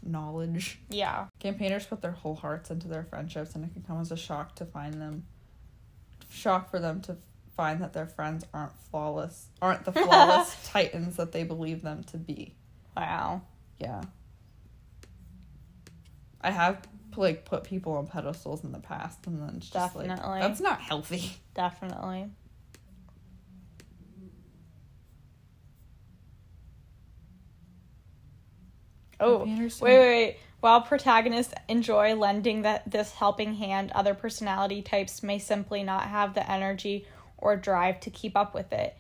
knowledge. Yeah. Campaigners put their whole hearts into their friendships, and it can come as a shock to find them, shock for them to find that their friends aren't flawless, aren't the flawless titans that they believe them to be. Wow. Yeah. I have, like, put people on pedestals in the past, and then it's just Definitely. like, that's not healthy. Definitely. Oh, wait, wait, wait. While protagonists enjoy lending that this helping hand, other personality types may simply not have the energy or drive to keep up with it,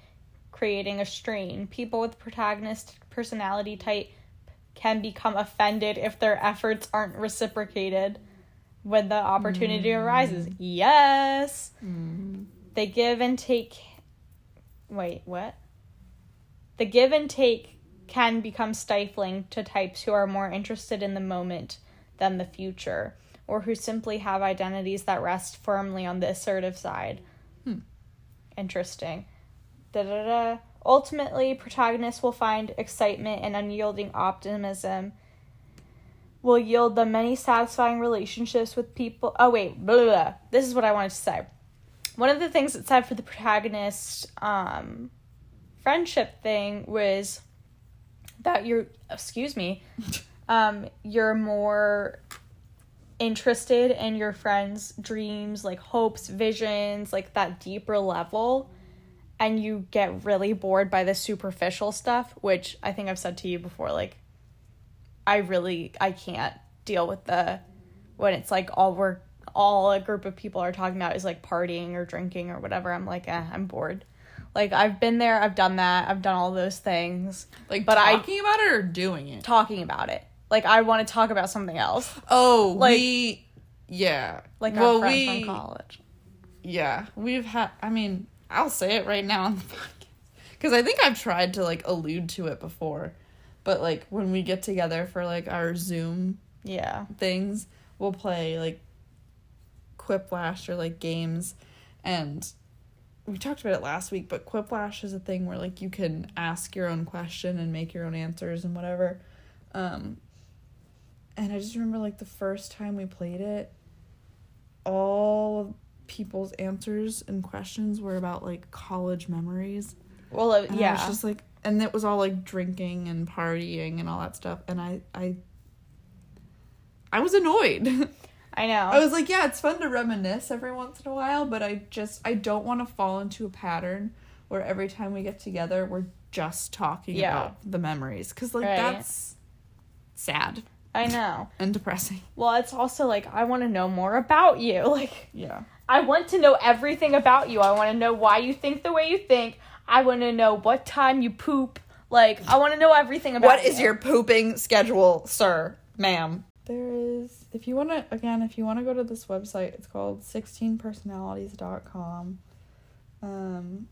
creating a strain. People with protagonist personality type can become offended if their efforts aren't reciprocated when the opportunity mm. arises. Yes! Mm. They give and take... Wait, what? The give and take can become stifling to types who are more interested in the moment than the future, or who simply have identities that rest firmly on the assertive side. Hmm. Interesting. Da, da, da. Ultimately, protagonists will find excitement and unyielding optimism will yield them many satisfying relationships with people. Oh, wait. Blah, blah, blah. This is what I wanted to say. One of the things it said for the protagonist um, friendship thing was that you're, excuse me, um, you're more interested in your friends' dreams, like hopes, visions, like that deeper level, and you get really bored by the superficial stuff, which I think I've said to you before, like I really I can't deal with the when it's like all we're all a group of people are talking about is like partying or drinking or whatever. I'm like, eh, I'm bored. Like, I've been there, I've done that, I've done all those things. Like, but talking I, about it or doing it? Talking about it. Like, I want to talk about something else. Oh, like, we... Yeah. Like, well, our friends we, from college. Yeah. We've had... I mean, I'll say it right now on the podcast, because I think I've tried to, like, allude to it before, but, like, when we get together for, like, our Zoom yeah things, we'll play, like, Quiplash or, like, games, and we talked about it last week, but Quiplash is a thing where, like, you can ask your own question and make your own answers and whatever. Um, and I just remember, like, the first time we played it, all of people's answers and questions were about, like, college memories. Well, uh, yeah. I was just, like, and it was all, like, drinking and partying and all that stuff, and I, I, I was annoyed. I know. I was like, yeah, it's fun to reminisce every once in a while, but I just, I don't want to fall into a pattern where every time we get together, we're just talking yeah. about the memories. Because, like, right. that's sad. I know. And depressing. Well, it's also, like, I want to know more about you. Like, yeah. I want to know everything about you. I want to know why you think the way you think. I want to know what time you poop. Like, I want to know everything about you. What is your pooping schedule, sir, ma'am? There is, if you want to, again, if you want to go to this website, it's called sixteen personalities dot com. Um,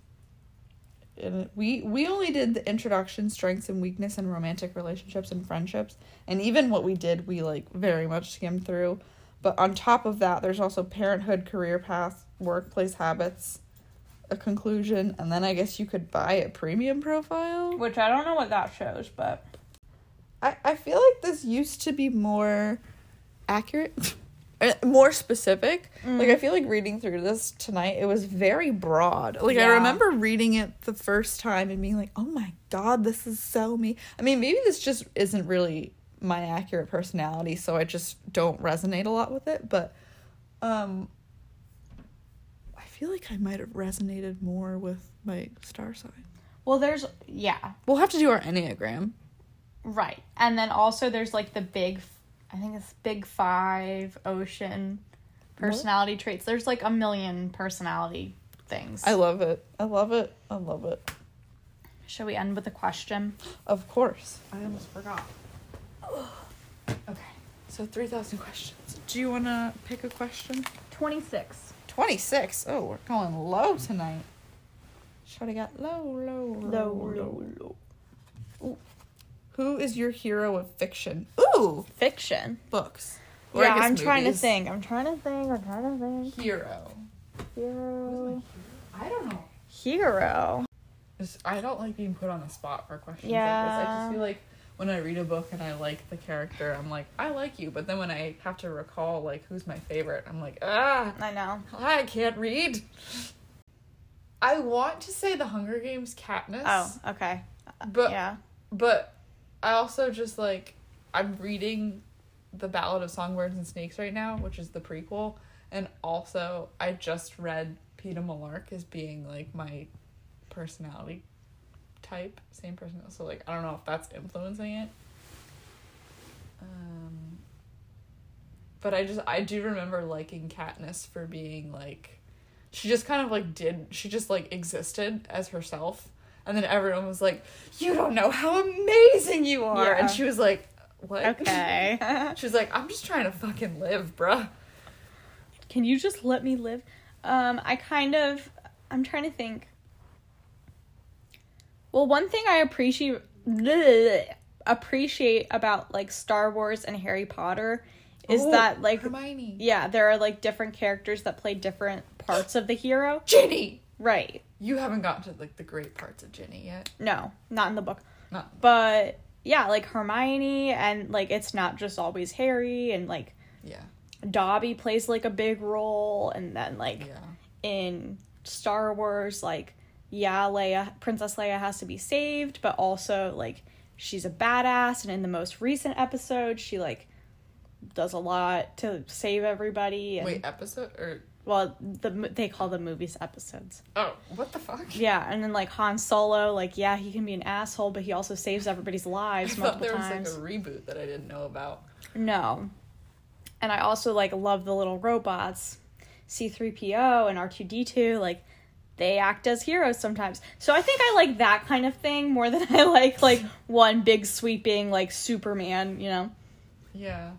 and it, we, we only did the introduction, strengths and weakness in romantic relationships and friendships. And even what we did, we, like, very much skimmed through. But on top of that, there's also parenthood, career path, workplace habits, a conclusion. And then I guess you could buy a premium profile. Which I don't know what that shows, but... I feel like this used to be more accurate, more specific. Mm. Like, I feel like reading through this tonight, it was very broad. Like, yeah. I remember reading it the first time and being like, oh my God, this is so me. I mean, maybe this just isn't really my accurate personality, so I just don't resonate a lot with it. But um, I feel like I might have resonated more with my star sign. Well, there's, yeah. We'll have to do our Enneagram. Right. And then also there's, like, the big, I think it's Big Five, OCEAN, personality what? traits. There's, like, a million personality things. I love it. I love it. I love it. Shall we end with a question? Of course. I almost forgot. Okay. So three thousand questions. Do you want to pick a question? twenty-six. twenty-six? Oh, we're going low tonight. Should have got low, low, low, low, low. Ooh. Who is your hero of fiction? Ooh! Fiction. Books. Or yeah, I'm movies. trying to think. I'm trying to think. I'm trying to think. Hero. Hero. hero? I don't know. Hero. I don't like being put on the spot for questions yeah. like this. I just feel like when I read a book and I like the character, I'm like, I like you. But then when I have to recall, like, who's my favorite, I'm like, ah! I know. I can't read. I want to say The Hunger Games Katniss. Oh, okay. But, yeah. But... I also just, like, I'm reading The Ballad of Songbirds and Snakes right now, which is the prequel, and also I just read Peter Malark as being, like, my personality type, same person, so, like, I don't know if that's influencing it. Um, but I just, I do remember liking Katniss for being, like, she just kind of, like, did, she just, like, existed as herself. And then everyone was like, you don't know how amazing you are. Yeah. And she was like, what? Okay. She was like, I'm just trying to fucking live, bruh. Can you just let me live? Um, I kind of, I'm trying to think. Well, one thing I appreciate, appreciate about, like, Star Wars and Harry Potter is oh, that, like, Hermione. Yeah, there are, like, different characters that play different parts of the hero. Ginny! Right. You haven't gotten to, like, the great parts of Ginny yet. No, not in the book. Not in the but, book. Yeah, like, Hermione, and, like, it's not just always Harry, and, like, yeah, Dobby plays, like, a big role, and then, like, yeah. in Star Wars, like, yeah, Leia, Princess Leia has to be saved, but also, like, she's a badass, and in the most recent episode, she, like, does a lot to save everybody. And... Wait, episode, or... Well, the they call the movies episodes. Oh, what the fuck? Yeah, and then, like, Han Solo, like, yeah, he can be an asshole, but he also saves everybody's lives I multiple times. I thought there was, times. like, a reboot that I didn't know about. No. And I also, like, love the little robots. C three P O and R two D two, like, they act as heroes sometimes. So I think I like that kind of thing more than I like, like, one big sweeping, like, Superman, you know? Yeah.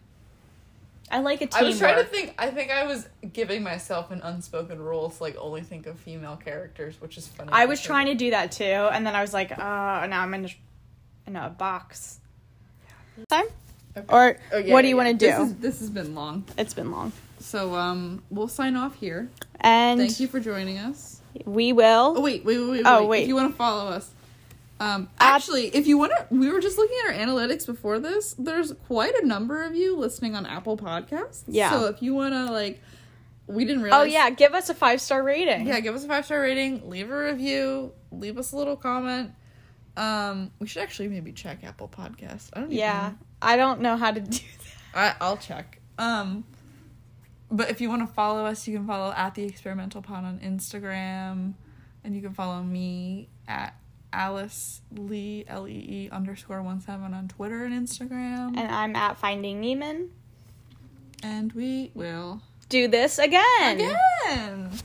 I like a teamwork. I was trying to think. I think I was giving myself an unspoken rule to like only think of female characters, which is funny. I was trying to do that too, and then I was like, oh, uh, now I'm in a, in a box. Time? Okay. Or oh, yeah, what do you yeah. want to do? This, is, this has been long. It's been long. So um, we'll sign off here. And thank you for joining us. We will. Oh wait, wait, wait, wait. Oh wait. wait. If you want to follow us. Um, actually, if you want to, we were just looking at our analytics before this. There's quite a number of you listening on Apple Podcasts. Yeah. So if you want to, like, we didn't realize. Oh, yeah. Give us a five-star rating. Yeah. Give us a five-star rating. Leave a review. Leave us a little comment. Um, we should actually maybe check Apple Podcasts. I don't even Yeah. know. I don't know how to do that. I, I'll check. Um, but if you want to follow us, you can follow at The Experimental Pod on Instagram. And you can follow me at Alice Lee L E E underscore one seven on Twitter and Instagram. And I'm at Finding Neiman. And we will do this again. Again.